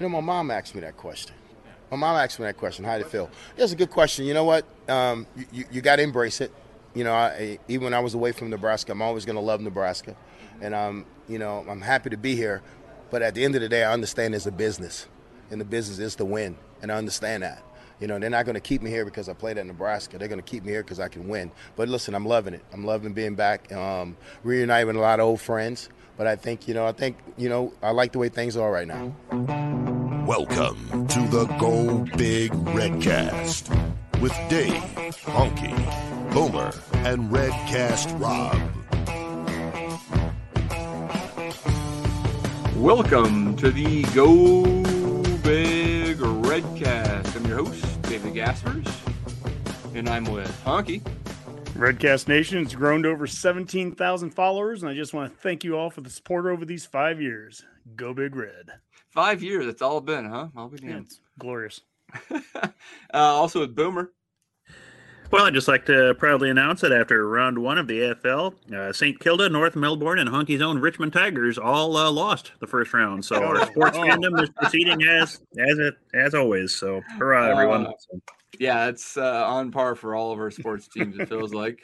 You know, my mom asked me that question. My mom asked me that question. How did it feel? That's a good question. You know what? You got to embrace it. You know, even when I was away from Nebraska, I'm always going to love Nebraska. And, you know, I'm happy to be here. But at the end of the day, I understand it's a business. And the business is to win. And I understand that. You know, they're not going to keep me here because I played at Nebraska. They're going to keep me here because I can win. But listen, I'm loving it. I'm loving being back, reuniting with a lot of old friends. But I think I like the way things are right now. Welcome to the Go Big Redcast with Dave, Honky, Boomer, and Redcast Rob. Welcome to the Go Big Redcast. I'm your host, David Gaspers, and I'm with Honky. Redcast Nation has grown to over 17,000 followers, and I just want to thank you all for the support over these 5 years. Go Big Red. 5 years, it's all been, huh? I'll be damned. It's glorious. Also with Boomer. Well, I'd just like to proudly announce that after round one of the AFL, St. Kilda, North Melbourne, and Honky's own Richmond Tigers all lost the first round. So our sports fandom is proceeding as always. So hurrah, everyone. Yeah, it's on par for all of our sports teams, it feels like.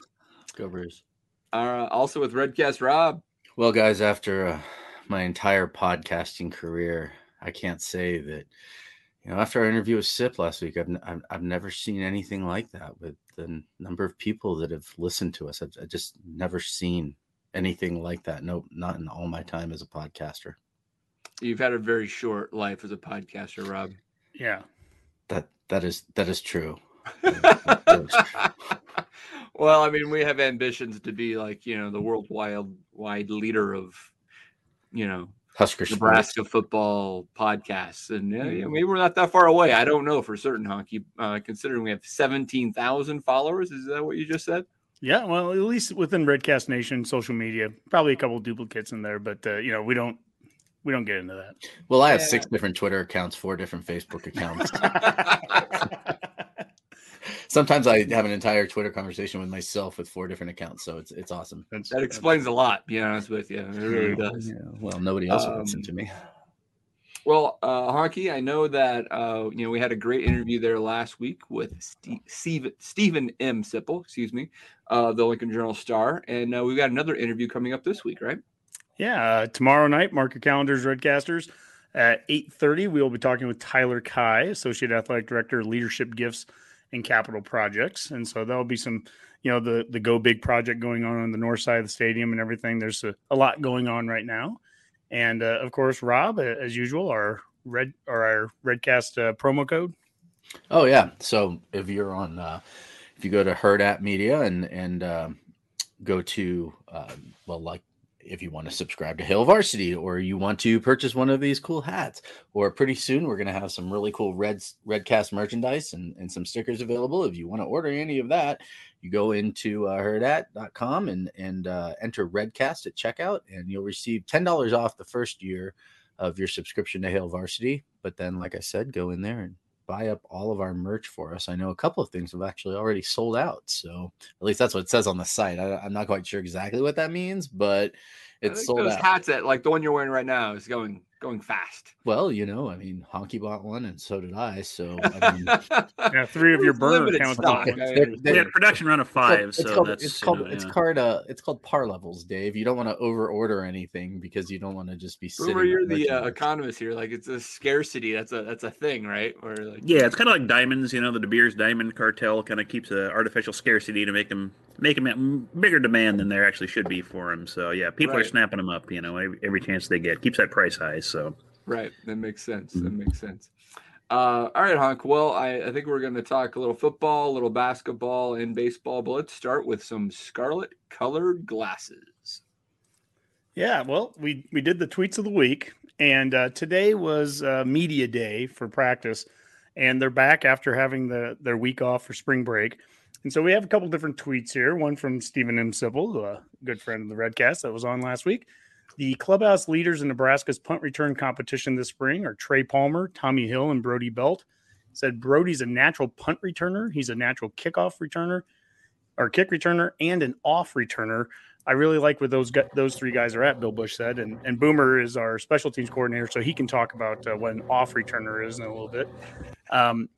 Go Bears. Also with Redcast Rob. Well, guys, after my entire podcasting career, I can't say that, you know, after our interview with Sip last week, I've never seen anything like that with the number of people that have listened to us. I've just never seen anything like that. Nope, not in all my time as a podcaster. You've had a very short life as a podcaster, Rob. Yeah. That is true. Well, I mean, we have ambitions to be like, you know, the worldwide leader of, you know, Husker Nebraska sports. Football podcasts. And maybe we're not that far away. I don't know for certain, Honky, considering we have 17,000 followers. Is that what you just said? Yeah, well, at least within Redcast Nation, social media, probably a couple of duplicates in there. But, you know, we don't get into that. Well, I have 6 different Twitter accounts, 4 different Facebook accounts. Sometimes I have an entire Twitter conversation with myself with 4 different accounts. So it's awesome. That explains a lot, being honest with you. It really does. Yeah. Well, nobody else will listen to me. Well, Honky, I know that, you know, we had a great interview there last week with Stephen M. Sipple, the Lincoln Journal Star. And we've got another interview coming up this week, right? Yeah, tomorrow night, mark your calendars, Redcasters. At 8:30, we will be talking with Tyler Kai, Associate Athletic Director, Leadership Gifts and Capital Projects. And so there'll be some, you know, the Go Big project going on the north side of the stadium and everything. There's a lot going on right now. And, of course, Rob, as usual, our Redcast promo code. Oh, yeah. So if you're on, if you go to Herd App Media and go to, if you want to subscribe to Hail Varsity or you want to purchase one of these cool hats, or pretty soon we're going to have some really cool Redcast merchandise and some stickers available. If you want to order any of that, you go into herdat.com and enter Redcast at checkout, and you'll receive $10 off the first year of your subscription to Hail Varsity. But then, like I said, go in there and buy up all of our merch for us. I know a couple of things have actually already sold out. So at least that's what it says on the site. I'm not quite sure exactly what that means, but it's sold out. Hats that, like the one you're wearing right now, is going fast. Well, you know, I mean, Honky bought one and so did I. So I mean, yeah, 3 of your burner counts. We had a production run of 5. It's called par levels, Dave. You don't want to over order anything because you don't want to just be sitting. Remember, you're the economist here. Like, it's a scarcity. That's a thing, right? Or like, yeah, it's kind of like diamonds. You know, the De Beers diamond cartel kind of keeps an artificial scarcity to make them at bigger demand than there actually should be for them. So yeah, people are snapping them up. You know, every chance they get, keeps that price high. So right, that makes sense. That makes sense. All right, Honk. Well, I think we're going to talk a little football, a little basketball, and baseball. But let's start with some scarlet-colored glasses. Yeah. Well, we did the tweets of the week, and today was media day for practice, and they're back after having their week off for spring break. And so we have a couple different tweets here. One from Stephen M. Sipple, a good friend of the Redcast that was on last week. The clubhouse leaders in Nebraska's punt return competition this spring are Trey Palmer, Tommy Hill, and Brody Belt. Said Brody's a natural punt returner. He's a natural kick returner and an off returner. I really like where those three guys are at, Bill Bush said, and Boomer is our special teams coordinator, so he can talk about what an off returner is in a little bit.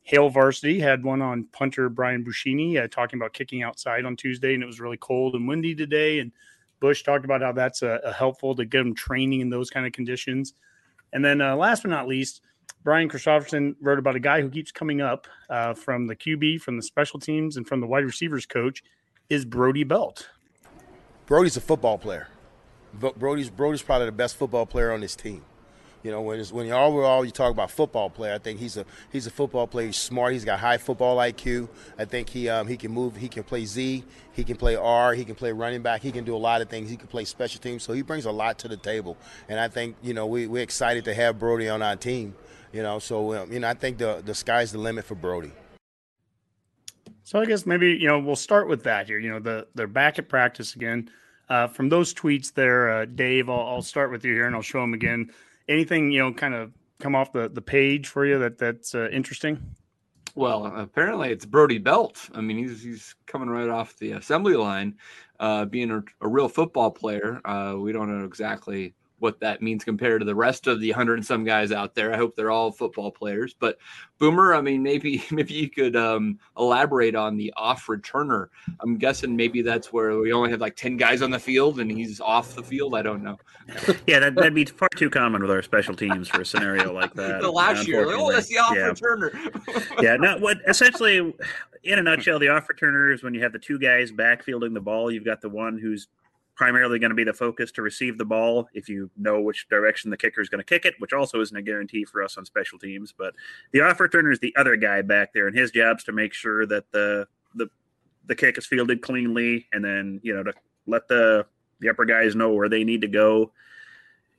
Hail Varsity had one on punter Brian Buscini talking about kicking outside on Tuesday, and it was really cold and windy today, and Bush talked about how that's helpful to get them training in those kind of conditions. And then last but not least, Brian Christopherson wrote about a guy who keeps coming up from the QB, from the special teams, and from the wide receivers coach is Brody Belt. Brody's a football player. Brody's probably the best football player on this team. You know, when you talk about football player, I think he's a football player. He's smart. He's got high football IQ. I think he can move. He can play Z. He can play R. He can play running back. He can do a lot of things. He can play special teams. So he brings a lot to the table. And I think, you know, we're excited to have Brody on our team. You know, so you know, I think the sky's the limit for Brody. So I guess maybe, you know, we'll start with that here. You know, they're back at practice again. From those tweets there, Dave, I'll start with you here and I'll show them again. Anything, you know, kind of come off the page for you that's interesting? Well, apparently it's Brody Belt. I mean, he's coming right off the assembly line, being a real football player. We don't know exactly what that means compared to the rest of the 100 and some guys out there. I hope they're all football players. But Boomer, I mean, maybe you could elaborate on the off returner. I'm guessing maybe that's where we only have like 10 guys on the field and he's off the field. I don't know. Yeah, that'd be far too common with our special teams for a scenario like that. The last year, that's the off returner. Yeah, no, what essentially, in a nutshell, the off returner is when you have the two guys backfielding the ball. You've got the one who's primarily going to be the focus to receive the ball if you know which direction the kicker is going to kick it, which also isn't a guarantee for us on special teams. But the off returner is the other guy back there, and his job is to make sure that the kick is fielded cleanly, and then, you know, to let the upper guys know where they need to go.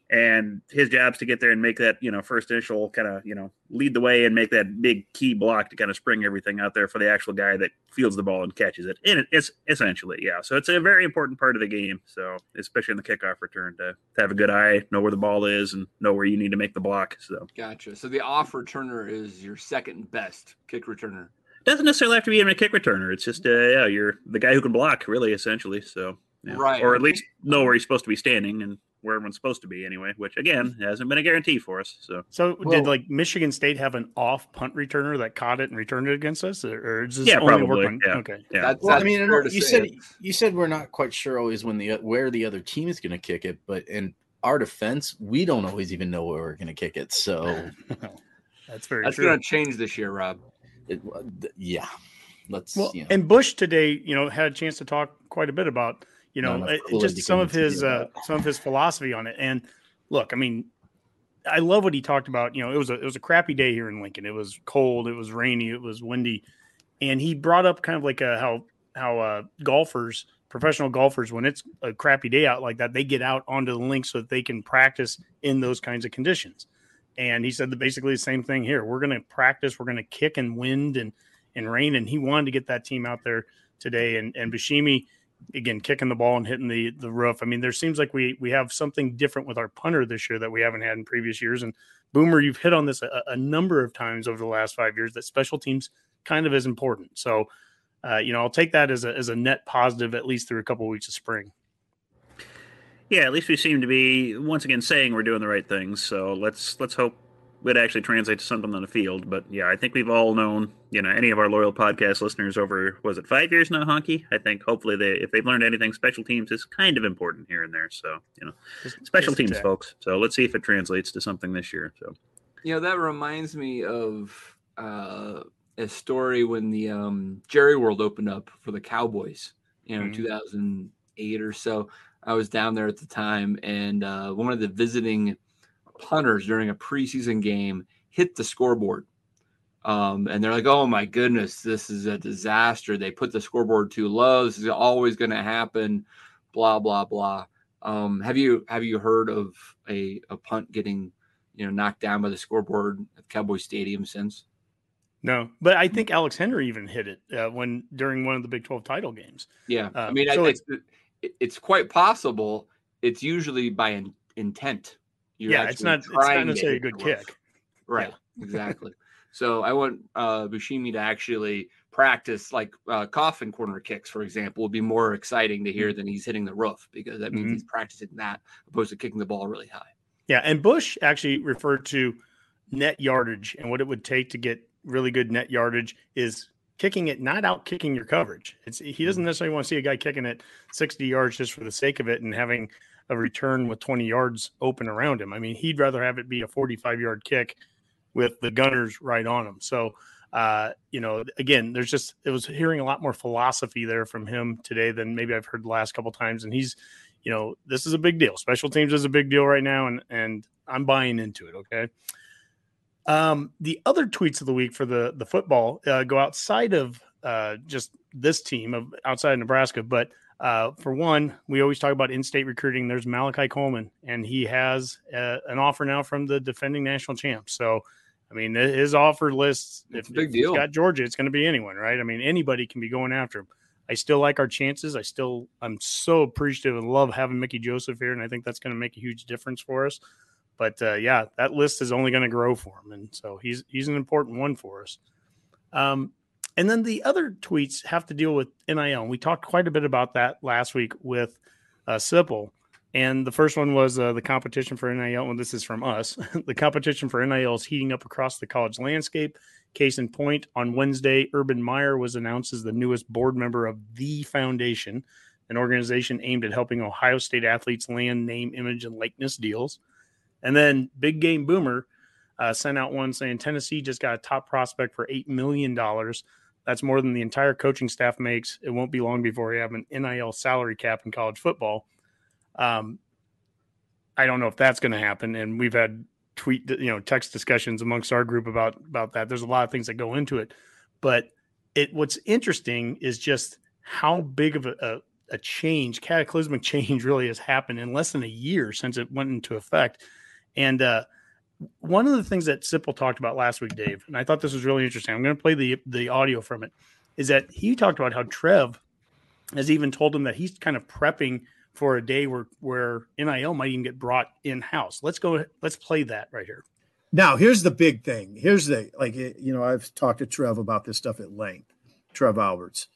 And his job is to get there and make that, you know, first initial kind of, you know, lead the way and make that big key block to kind of spring everything out there for the actual guy that fields the ball and catches it. And it's essentially, yeah. So it's a very important part of the game. So especially in the kickoff return, to have a good eye, know where the ball is, and know where you need to make the block. So gotcha. So the off returner is your second best kick returner. Doesn't necessarily have to be even a kick returner. It's just you're the guy who can block, really, essentially. So yeah. Right, or at least know where he's supposed to be standing and where everyone's supposed to be anyway, which again hasn't been a guarantee for us. So whoa. Did like Michigan State have an off punt returner that caught it and returned it against us, or is this only working? Yeah. Okay. Yeah. Well, I mean, you said we're not quite sure always where the other team is going to kick it, but in our defense, we don't always even know where we're going to kick it. So that's true. Going to change this year, Rob. Yeah. And Bush today, you know, had a chance to talk quite a bit about, you know, just some of his philosophy on it. And look, I mean, I love what he talked about. You know, it was a crappy day here in Lincoln. It was cold. It was rainy. It was windy. And he brought up kind of like how golfers, professional golfers, when it's a crappy day out like that, they get out onto the links so that they can practice in those kinds of conditions. And he said that basically the same thing here. We're going to practice. We're going to kick in wind and rain. And he wanted to get that team out there today. And Buscini, again, kicking the ball and hitting the roof. I mean, there seems like we have something different with our punter this year that we haven't had in previous years. And Boomer, you've hit on this a number of times over the last 5 years, that special teams kind of is important. So, you know, I'll take that as a net positive, at least through a couple of weeks of spring. Yeah, at least we seem to be, once again, saying we're doing the right things. So let's hope it actually translates to something on the field. But yeah, I think we've all known, you know, any of our loyal podcast listeners over, was it 5 years now, Honky? I think hopefully if they've learned anything, special teams is kind of important here and there. So, you know, special teams, folks. So let's see if it translates to something this year. So, you know, that reminds me of a story when the Jerry World opened up for the Cowboys, you know, in 2008 or so. I was down there at the time, and one of the visiting punters during a preseason game hit the scoreboard, and they're like, oh my goodness, this is a disaster, they put the scoreboard too low, this is always going to happen, blah blah blah. Have you heard of a punt getting, you know, knocked down by the scoreboard at Cowboy Stadium since? No, but I think Alex Henry even hit it when during one of the Big 12 title games. I mean, so it's quite possible. It's usually by intent. It's not necessarily a good kick. Right, yeah. Exactly. So I want Buscini to actually practice like coffin corner kicks, for example, would be more exciting to hear than he's hitting the roof, because that means he's practicing that opposed to kicking the ball really high. Yeah, and Bush actually referred to net yardage, and what it would take to get really good net yardage is kicking it, not out kicking your coverage. He doesn't necessarily want to see a guy kicking it 60 yards just for the sake of it and having a return with 20 yards open around him. I mean, he'd rather have it be a 45-yard kick with the gunners right on him. So, again, it was hearing a lot more philosophy there from him today than maybe I've heard the last couple times. And he's, this is a big deal. Special teams is a big deal right now. And I'm buying into it. Okay. The other tweets of the week for the football, go outside of, just this team of outside of Nebraska. But, for one, we always talk about in-state recruiting. There's Malachi Coleman, and he has an offer now from the defending national champ. So, I mean, his offer list, if he's got Georgia, it's going to be anyone, right? I mean, anybody can be going after him. I still like our chances. I'm so appreciative and love having Mickey Joseph here. And I think that's going to make a huge difference for us. But yeah, that list is only going to grow for him. And so he's an important one for us. And then the other tweets have to deal with NIL. And we talked quite a bit about that last week with Sipple. And the first one was the competition for NIL. And this is from us. The competition for NIL is heating up across the college landscape. Case in point, on Wednesday, Urban Meyer was announced as the newest board member of The Foundation, an organization aimed at helping Ohio State athletes land name, image, and likeness deals. And then Big Game Boomer sent out one saying Tennessee just got a top prospect for $8 million. That's more than the entire coaching staff makes. It won't be long before we have an NIL salary cap in college football. I don't know if that's going to happen. And we've had text discussions amongst our group about that. There's a lot of things that go into it, but what's interesting is just how big of a change, cataclysmic change really has happened in less than a year since it went into effect. And, one of the things that Sipple talked about last week, Dave, and I thought this was really interesting. I'm going to play the audio from it, is that he talked about how Trev has even told him that he's kind of prepping for a day where NIL might even get brought in-house. Let's play that right here. Now, here's the big thing. Here's I've talked to Trev about this stuff at length, Trev Alberts.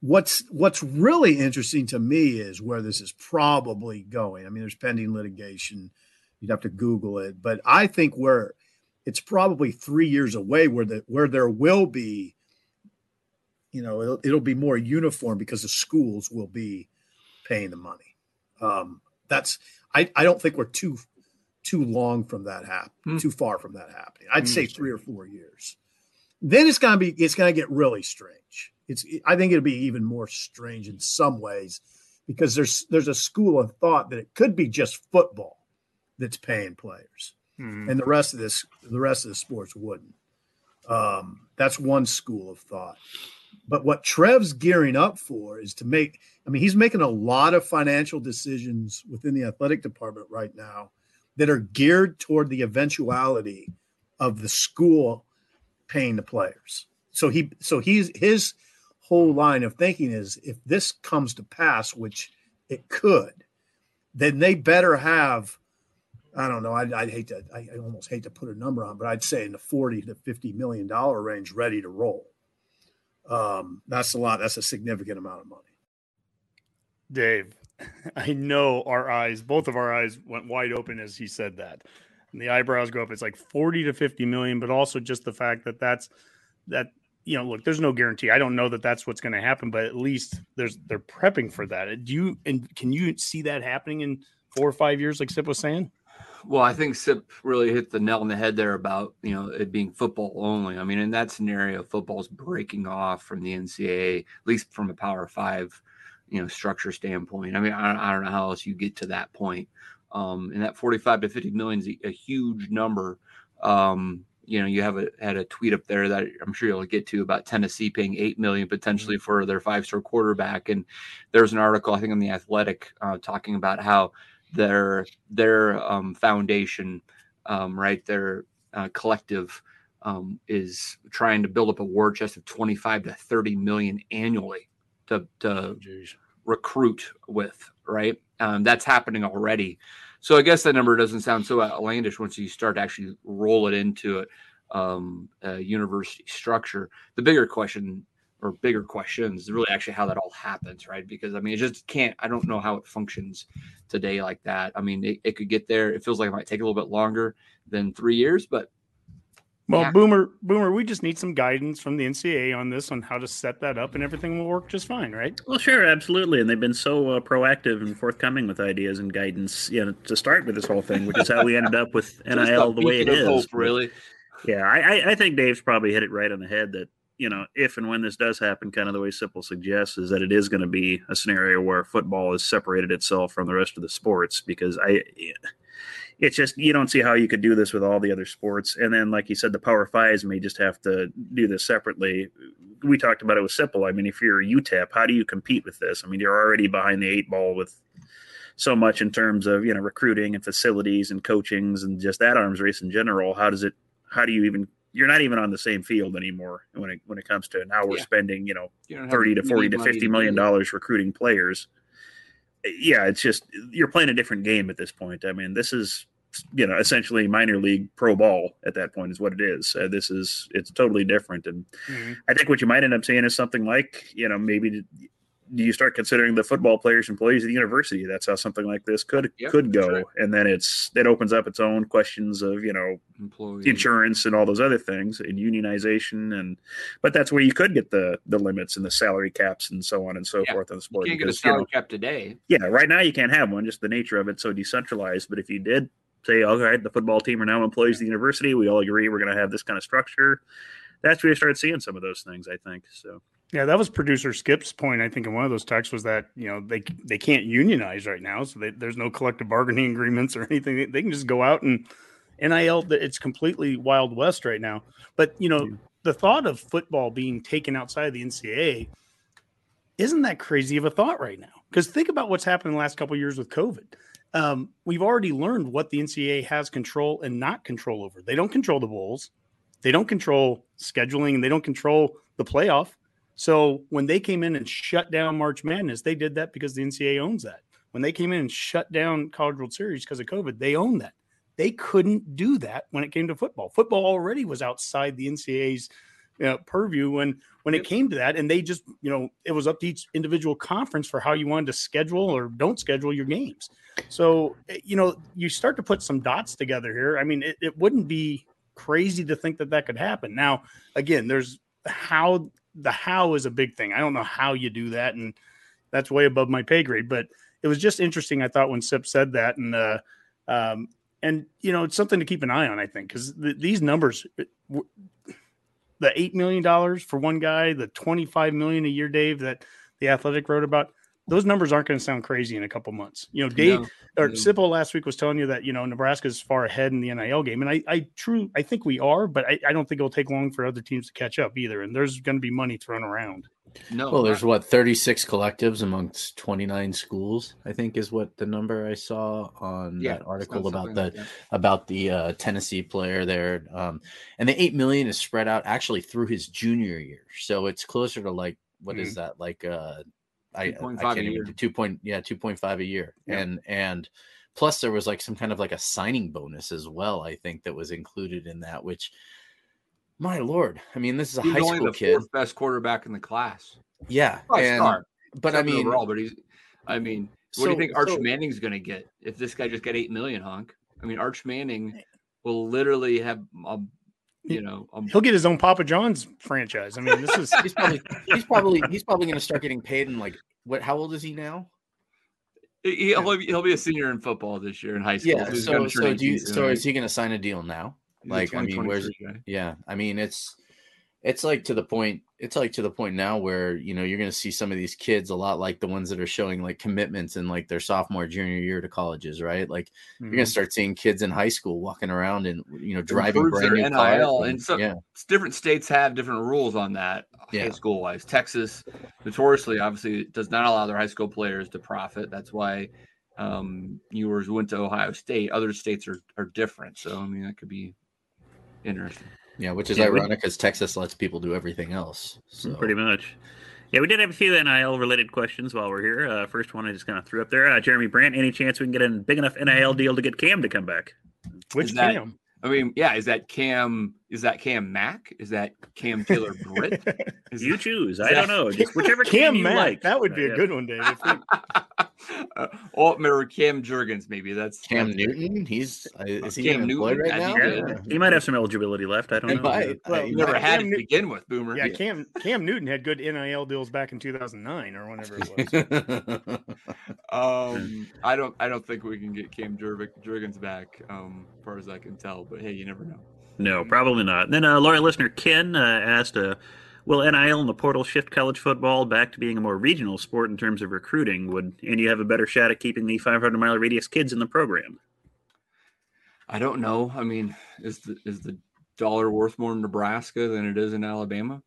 What's really interesting to me is where this is probably going. I mean, there's pending litigation. You'd have to Google it, but I think it's probably 3 years away where there will be, it'll be more uniform because the schools will be paying the money. I don't think we're too long from that too far from that happening. I'd say 3 or 4 years. Then it's going to get really strange. I think it'll be even more strange in some ways because there's a school of thought that it could be just football that's paying players, and the rest of the sports wouldn't. That's one school of thought. But what Trev's gearing up for is he's making a lot of financial decisions within the athletic department right now that are geared toward the eventuality of the school paying the players. So his whole line of thinking is if this comes to pass, which it could, then they better have, I don't know. I almost hate to put a number on, but I'd say in the $40 to $50 million range, ready to roll. That's a lot. That's a significant amount of money. Dave, I know both of our eyes went wide open as he said that, and the eyebrows go up. It's like 40 to 50 million, but also just the fact that look, there's no guarantee. I don't know that that's what's going to happen, but at least they're prepping for that. Can you see that happening in 4 or 5 years, like Sip was saying? Well, I think Sip really hit the nail on the head there about, it being football only. I mean, in that scenario, football's breaking off from the NCAA, at least from a Power 5, structure standpoint. I mean, I don't know how else you get to that point. And that 45 to 50 million is a huge number. You had a tweet up there that I'm sure you'll get to about Tennessee paying $8 million potentially for their 5-star quarterback. And there's an article, I think, on The Athletic talking about how their foundation, right, their collective is trying to build up a war chest of 25 to 30 million annually to recruit with, right? That's happening already. So I guess that number doesn't sound so outlandish once you start to actually roll it into it. university structure. The bigger question or bigger questions is really actually how that all happens, right? Because, I mean, it just can't – I don't know how it functions today like that. I mean, it could get there. It feels like it might take a little bit longer than 3 years, but – well, yeah. Boomer, we just need some guidance from the NCAA on this, on how to set that up, and everything will work just fine, right? Well, sure, absolutely, and they've been so proactive and forthcoming with ideas and guidance, you know, to start with this whole thing, which is how we ended up with NIL the way it is. Hope, really? But, yeah, I think Dave's probably hit it right on the head that, you know, if and when this does happen, kind of the way Sipple suggests, is that it is going to be a scenario where football has separated itself from the rest of the sports, because it's just, you don't see how you could do this with all the other sports. And then, like you said, the Power Fives may just have to do this separately. We talked about it with Sipple. I mean, if you're a UTEP, how do you compete with this? I mean, you're already behind the eight ball with so much in terms of, you know, recruiting and facilities and coachings and just that arms race in general. How do you even, you're not even on the same field anymore when it comes to now we're spending, you know, $30 to $40 to $50 million recruiting players. Yeah, it's just you're playing a different game at this point. I mean, this is, you know, essentially minor league pro ball at that point is what it is. It's totally different. And I think what you might end up seeing is something like, you know, maybe you start considering the football players employees of the university. That's how something like this could go. Right. And then it opens up its own questions of, you know, employees, insurance and all those other things and unionization. But that's where you could get the limits and the salary caps and so on and so forth on the sport. You can't get a salary cap today. Yeah. Right now you can't have one, just the nature of it. So decentralized. But if you did say, all right, the football team are now employees of the university. We all agree we're going to have this kind of structure. That's where you start seeing some of those things, I think. So. Yeah, that was producer Skip's point, I think, in one of those texts was that, you know, they can't unionize right now, so there's no collective bargaining agreements or anything. They can just go out and NIL. It's completely Wild West right now. But, you know, the thought of football being taken outside of the NCAA, isn't that crazy of a thought right now? Because think about what's happened in the last couple of years with COVID. We've already learned what the NCAA has control and not control over. They don't control the bowls. They don't control scheduling, and they don't control the playoff. So when they came in and shut down March Madness, they did that because the NCAA owns that. When they came in and shut down College World Series because of COVID, they own that. They couldn't do that when it came to football. Football already was outside the NCAA's purview when it came to that. And they just, you know, it was up to each individual conference for how you wanted to schedule or don't schedule your games. So, you know, you start to put some dots together here. I mean, it wouldn't be crazy to think that could happen. Now, again, there's how – the how is a big thing. I don't know how you do that, and that's way above my pay grade. But it was just interesting, I thought, when Sip said that, and you know, it's something to keep an eye on, I think, because these numbers, the $8 million for one guy, the $25 million a year, Dave, that The Athletic wrote about, those numbers aren't going to sound crazy in a couple months. You know, Dave or Sipple last week was telling you that, you know, Nebraska's far ahead in the NIL game. And I think we are, but I don't think it'll take long for other teams to catch up either. And there's going to be money thrown around. No, well, there's 36 collectives amongst 29 schools, I think is what the number I saw on that article about the Tennessee player there. And the 8 million is spread out actually through his junior year. So it's closer to like, what is that? Like, 2.5 a year. Yeah. And plus there was like some kind of like a signing bonus as well, I think, that was included in that, which, my Lord, I mean, this is he's high only school the kid. Fourth best quarterback in the class. Yeah. What do you think Arch Manning's going to get if this guy just got 8 million, Honk? I mean, Arch Manning will literally have he'll get his own Papa John's franchise. I mean, this is he's probably going to start getting paid in like what? How old is he now? He'll be a senior in football this year in high school. Yeah. So is he going to sign a deal now? Like, I mean, where's yeah? I mean, it's like to the point. It's like to the point now where, you know, you're going to see some of these kids a lot like the ones that are showing like commitments in like their sophomore, junior year to colleges, right? Like you're going to start seeing kids in high school walking around and, you know, driving brand new NIL. And so different states have different rules on that high school wise. Texas notoriously obviously does not allow their high school players to profit. That's why yours went to Ohio State. Other states are different. So, I mean, that could be interesting. Yeah, which is ironic because Texas lets people do everything else. So. Pretty much. Yeah, we did have a few NIL-related questions while we're here. First one I just kind of threw up there. Jeremy Brandt, any chance we can get a big enough NIL deal to get Cam to come back? Which Cam? I mean, yeah, is that Cam Is that Cam Mack? Is that Cam Taylor Britt? You that, choose. I don't know. Just whichever Cam Mack. Like. That would be a good one, Dave. Or Cam Jurgens, maybe. That's Cam Newton. Is he Cam Newton right now? Yeah. He might have some eligibility left. I don't know. Well, never had it to begin with, Boomer. Yeah, Cam Newton had good NIL deals back in 2009 or whenever it was. I don't think we can get Cam Jurgens back, as far as I can tell. But hey, you never know. No, probably not. And then Lauren listener Ken asked, will NIL and the portal shift college football back to being a more regional sport in terms of recruiting? Would India have a better shot at keeping the 500-mile radius kids in the program? I don't know. I mean, is the dollar worth more in Nebraska than it is in Alabama?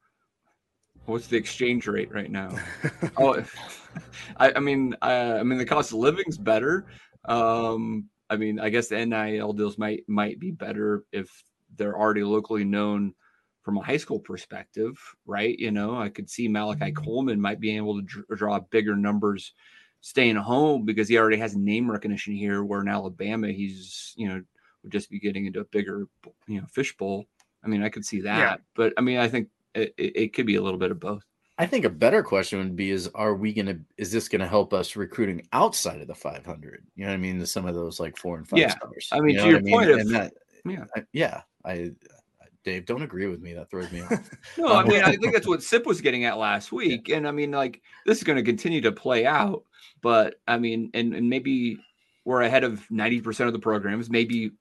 What's the exchange rate right now? I mean, the cost of living's better. I mean, I guess the NIL deals might be better if they're already locally known from a high school perspective, right? You know, I could see Malachi Coleman might be able to draw bigger numbers staying home because he already has name recognition here, where in Alabama he's, you know, would just be getting into a bigger, you know, fishbowl. I mean, I could see that. Yeah. But, I mean, I think it could be a little bit of both. I think a better question would be is this going to help us recruiting outside of the 500? You know what I mean? Some of those like 4 and 5 stars. I mean, you know to your point of that. Yeah. Dave, don't agree with me. That throws me off. No, I mean, I think that's what Sip was getting at last week. Yeah. And I mean, like, this is going to continue to play out, but I mean, and maybe we're ahead of 90% of the programs. Maybe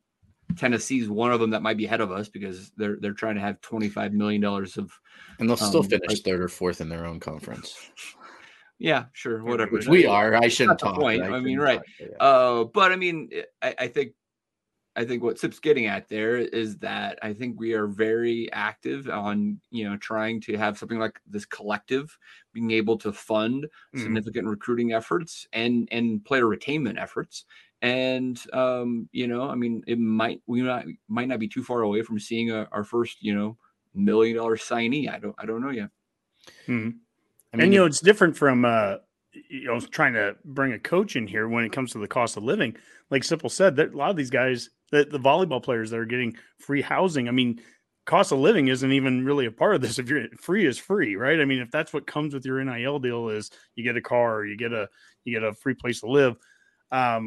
Tennessee's one of them that might be ahead of us because they're trying to have $25 million of, and they'll still finish third or fourth in their own conference. Yeah, sure. Whatever. Which we are. I shouldn't talk. Right. But I mean, I think what Sip's getting at there is that I think we are very active on, you know, trying to have something like this collective being able to fund significant recruiting efforts and player retainment efforts. And, you know, I mean, we might not be too far away from seeing our first, you know, $1 million signee. I don't know yet. Mm-hmm. I mean, and, you know, it's different from, you know, trying to bring a coach in here when it comes to the cost of living. Like Sipple said, that a lot of these guys, the volleyball players that are getting free housing, I mean, cost of living isn't even really a part of this. If you're free is free, right? I mean, if that's what comes with your NIL deal is you get a car, or you get a free place to live. I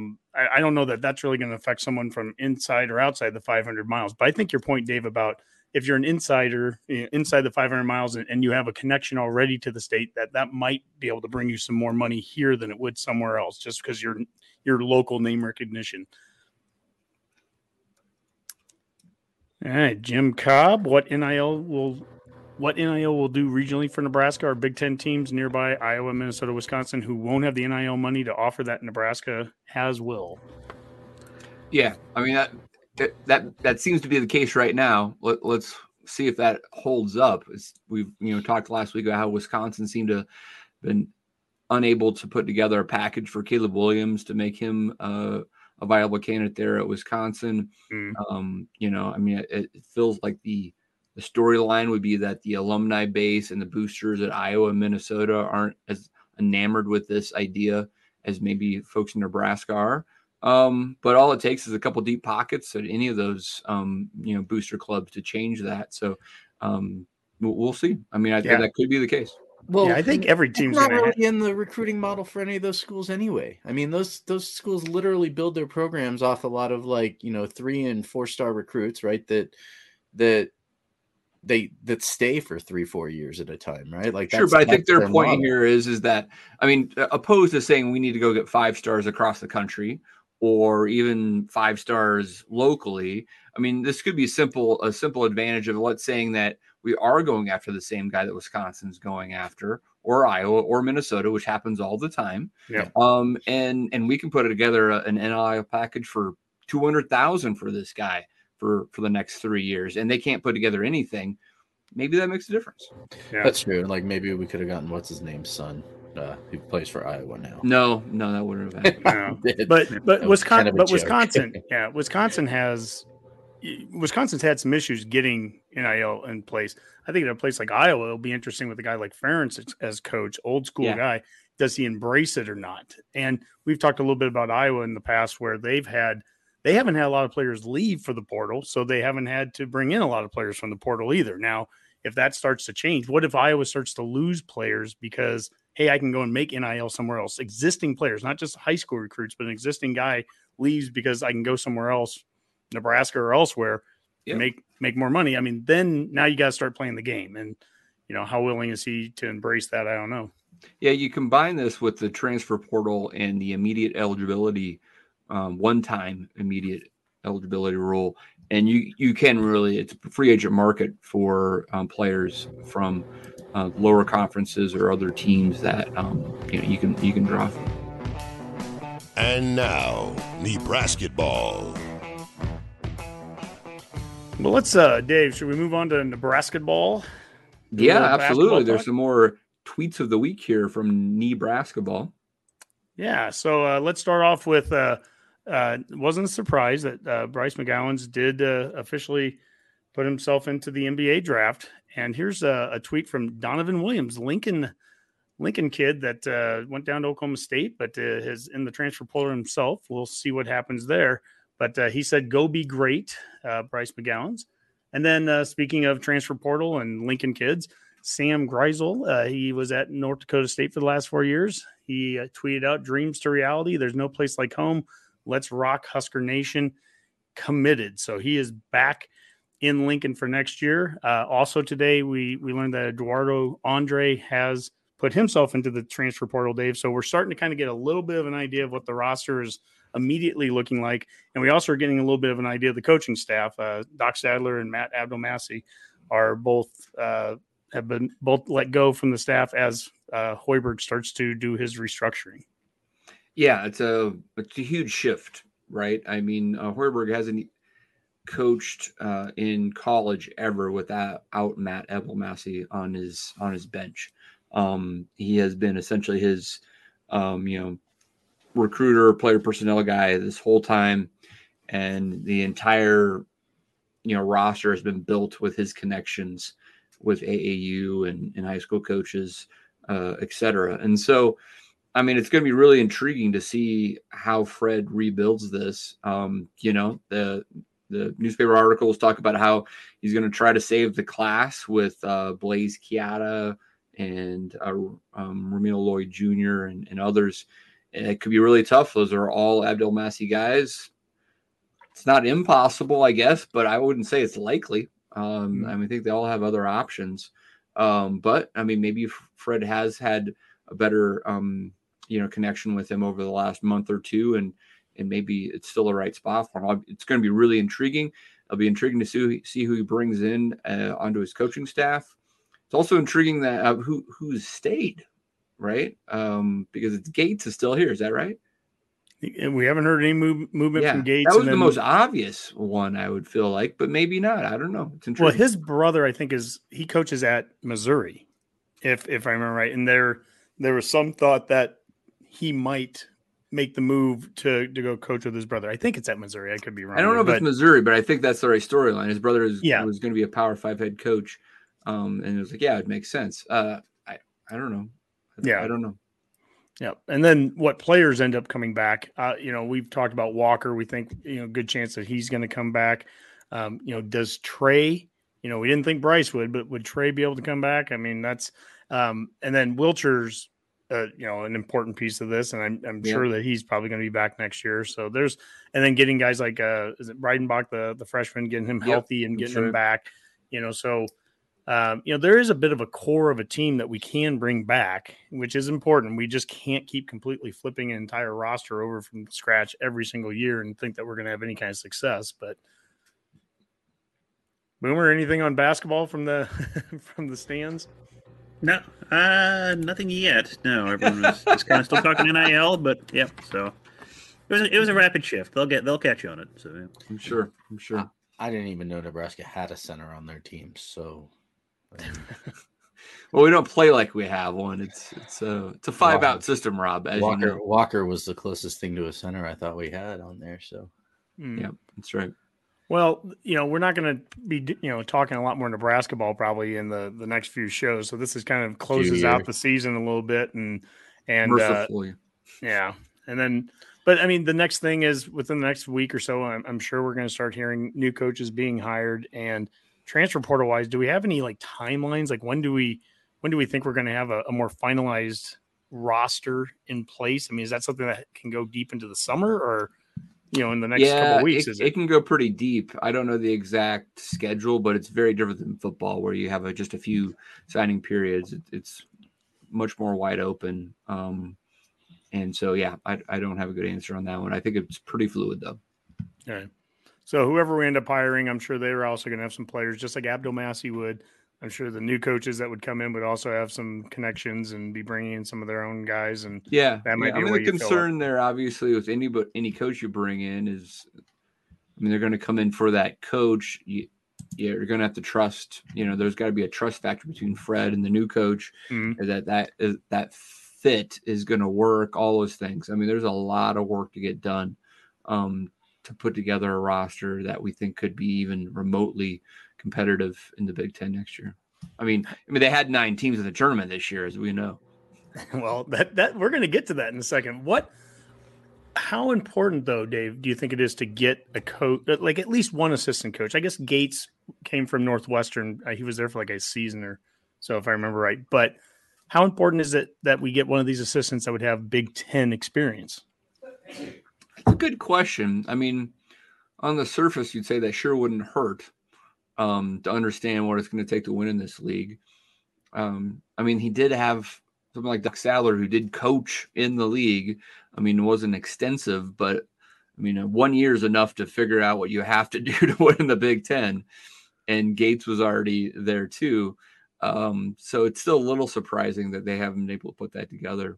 don't know that that's really going to affect someone from inside or outside the 500 miles. But I think your point, Dave, about if you're an insider inside the 500 miles and you have a connection already to the state, that might be able to bring you some more money here than it would somewhere else, just because your local name recognition. All right, Jim Cobb, what NIL will do regionally for Nebraska are Big Ten teams nearby Iowa, Minnesota, Wisconsin, who won't have the NIL money to offer that Nebraska has will. Yeah, I mean, that seems to be the case right now. Let's see if that holds up. We've, you know, talked last week about how Wisconsin seemed to have been unable to put together a package for Caleb Williams to make him a viable candidate there at Wisconsin. You know, I mean, it feels like the storyline would be that the alumni base and the boosters at Iowa and Minnesota aren't as enamored with this idea as maybe folks in Nebraska are. But all it takes is a couple deep pockets at any of those, you know, booster clubs to change that. So we'll see. I mean, I think that could be the case. Well, yeah, I think every team's not really in the recruiting model for any of those schools anyway. I mean, those schools literally build their programs off a lot of, like, you know, 3- and 4-star recruits, right? That stay for 3-4 years at a time, right? Like, sure, but I think their point here is that, I mean, opposed to saying we need to go get 5 stars across the country or even 5 stars locally. I mean, this could be a simple advantage of let's saying that we are going after the same guy that Wisconsin's going after, or Iowa or Minnesota, which happens all the time. Yeah. And we can put together an NIL package for $200,000 for this guy for the next 3 years, and they can't put together anything. Maybe that makes a difference. Yeah. That's true. Like, maybe we could have gotten what's his name's son, who plays for Iowa now. No, that wouldn't have happened. No. But Wisconsin, yeah, Wisconsin's had some issues getting NIL in place. I think at a place like Iowa, it'll be interesting with a guy like Ferentz as coach, old school guy. Does he embrace it or not? And we've talked a little bit about Iowa in the past, where they've had they haven't had a lot of players leave for the portal, so they haven't had to bring in a lot of players from the portal either. Now, if that starts to change, what if Iowa starts to lose players because, hey, I can go and make NIL somewhere else? Existing players, not just high school recruits, but an existing guy leaves because I can go somewhere else, Nebraska or elsewhere, and make more money. I mean, then now you got to start playing the game. And, you know, how willing is he to embrace that? I don't know. Yeah, you combine this with the transfer portal and the immediate eligibility, one-time immediate eligibility rule, and you can really, it's a free agent market for players from lower conferences or other teams that you can draw from. And now, Nebraska ball. Well, let's Dave, should we move on to Nebraska ball? Yeah, absolutely. There's some more tweets of the week here from Nebraska ball. Yeah, so let's start off with wasn't a surprise that Bryce McGowens did officially put himself into the NBA draft. And here's a tweet from Donovan Williams, Lincoln kid that went down to Oklahoma State, but is in the transfer portal himself. We'll see what happens there. But he said, "Go be great, Bryce McGowens." And then speaking of transfer portal and Lincoln kids, Sam Greisel, he was at North Dakota State for the last 4 years. He tweeted out, "Dreams to reality. There's no place like home. Let's rock, Husker Nation." Committed. So he is back in Lincoln for next year. Also today, we learned that Eduardo Andre has put himself into the transfer portal, Dave. So we're starting to kind of get a little bit of an idea of what the roster is immediately looking like. And we also are getting a little bit of an idea of the coaching staff. Doc Sadler and Matt Abdelmassi are both have been both let go from the staff as Hoiberg starts to do his restructuring. Yeah, it's a huge shift, right? I mean, Hoiberg hasn't coached in college ever without Matt Abdelmassi on his bench. He has been essentially his, recruiter, player personnel guy this whole time, and the entire roster has been built with his connections with AAU and high school coaches, et cetera. And so, I mean, it's going to be really intriguing to see how Fred rebuilds this. The newspaper articles talk about how he's going to try to save the class with Blaze Chiata and Romeo Lloyd Jr. and others. And it could be really tough. Those are all Abdelmassi guys. It's not impossible, I guess, but I wouldn't say it's likely. I mean, I think they all have other options. But, I mean, maybe Fred has had a better connection with him over the last month or two, and maybe it's still the right spot for him. It's going to be really intriguing. It'll be intriguing to see who he brings in onto his coaching staff. It's also intriguing that who's stayed, right? Because it's Gates is still here. Is that right? We haven't heard any movement from Gates. That was the most obvious one, I would feel like, but maybe not. I don't know. It's intriguing. Well, his brother, I think, he coaches at Missouri, if I remember right, and there was some thought that he might make the move to go coach with his brother. I think it's at Missouri. I could be wrong. I don't know if it's Missouri, but I think that's the right storyline. His brother was going to be a Power 5 head coach. And it was like, yeah, it makes sense. I don't know. I don't know. Yeah. And then what players end up coming back, we've talked about Walker. We think, good chance that he's going to come back. Does Trey, we didn't think Bryce would, but would Trey be able to come back? I mean, that's, and then Wilcher's, an important piece of this, and I'm sure that he's probably going to be back next year. So and then getting guys like is it Breidenbach, the freshman, getting him healthy and getting him back. There is a bit of a core of a team that we can bring back, which is important. We just can't keep completely flipping an entire roster over from scratch every single year and think that we're going to have any kind of success. But Boomer, anything on basketball from the from the stands? No, nothing yet. No, everyone was just kind of still talking NIL, but yeah. So it was a rapid shift. They'll catch on it. So yeah. I'm sure. I didn't even know Nebraska had a center on their team. So, well, we don't play like we have one. It's a 5-out system, Rob. As Walker, you know. Walker was the closest thing to a center I thought we had on there. So, yeah, that's right. Well, we're not going to be, talking a lot more Nebraska ball probably in the next few shows. So this is kind of closes out the season a little bit, and mercifully, and then But I mean, the next thing is within the next week or so, I'm sure we're going to start hearing new coaches being hired. And transfer portal wise, do we have any like timelines? Like when do we think we're going to have a more finalized roster in place? I mean, is that something that can go deep into the summer or, you know, in the next couple of weeks? It can go pretty deep. I don't know the exact schedule, but it's very different than football where you have just a few signing periods. It's much more wide open. And so, yeah, I don't have a good answer on that one. I think it's pretty fluid, though. All right. So whoever we end up hiring, I'm sure they are also going to have some players, just like Abdul Massey would. I'm sure the new coaches that would come in would also have some connections and be bringing in some of their own guys. And that might be the concern there, obviously, with any coach you bring in is, I mean, they're going to come in for that coach. You're going to have to trust. You know, there's got to be a trust factor between Fred and the new coach that fit is going to work. All those things. I mean, there's a lot of work to get done to put together a roster that we think could be even remotely competitive in the Big Ten next year. I mean, they had 9 teams in the tournament this year, as we know. Well, that we're going to get to that in a second. How important though, Dave, do you think it is to get a coach, like at least one assistant coach? I guess Gates came from Northwestern. He was there for like a season or so, if I remember right. But how important is it that we get one of these assistants that would have Big Ten experience? It's a good question. I mean, on the surface, you'd say that sure wouldn't hurt. To understand what it's going to take to win in this league. I mean, he did have something like Doug Sadler, who did coach in the league. I mean, it wasn't extensive, but I mean, 1 year is enough to figure out what you have to do to win in the Big Ten. And Gates was already there too. So it's still a little surprising that they haven't been able to put that together.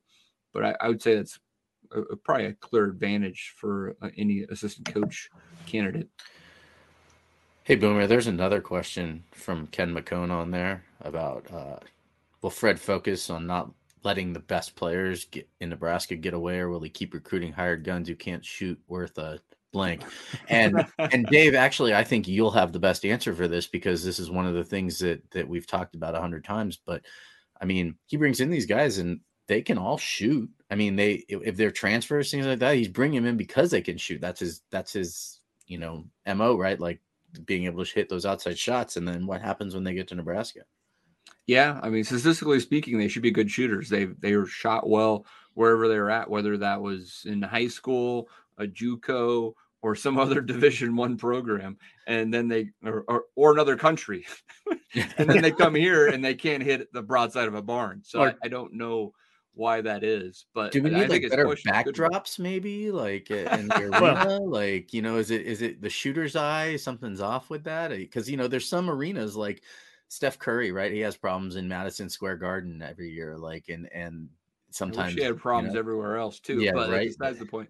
But I would say that's probably a clear advantage for any assistant coach candidate. Hey, Boomer, there's another question from Ken McCone on there about will Fred focus on not letting the best players in Nebraska get away, or will he keep recruiting hired guns who can't shoot worth a blank? And Dave, actually, I think you'll have the best answer for this because this is one of the things that we've talked about 100 times. But, I mean, he brings in these guys and they can all shoot. I mean, if they're transfers, things like that, he's bringing them in because they can shoot. That's his, you know, MO, right? Like, being able to hit those outside shots. And then what happens when they get to Nebraska? Yeah. I mean, statistically speaking, they should be good shooters. They were shot well wherever they were at, whether that was in high school, a JUCO, or some other Division I program. And then or another country. And then they come here and they can't hit the broadside of a barn. So I don't know why that is, but do we need like better backdrops maybe, like in the arena? Like, you know, is it the shooter's eye? Something's off with that? Because, you know, there's some arenas like Steph Curry, right? He has problems in Madison Square Garden every year, like and sometimes she had problems, you know, everywhere else too. Yeah, but right. That's the point.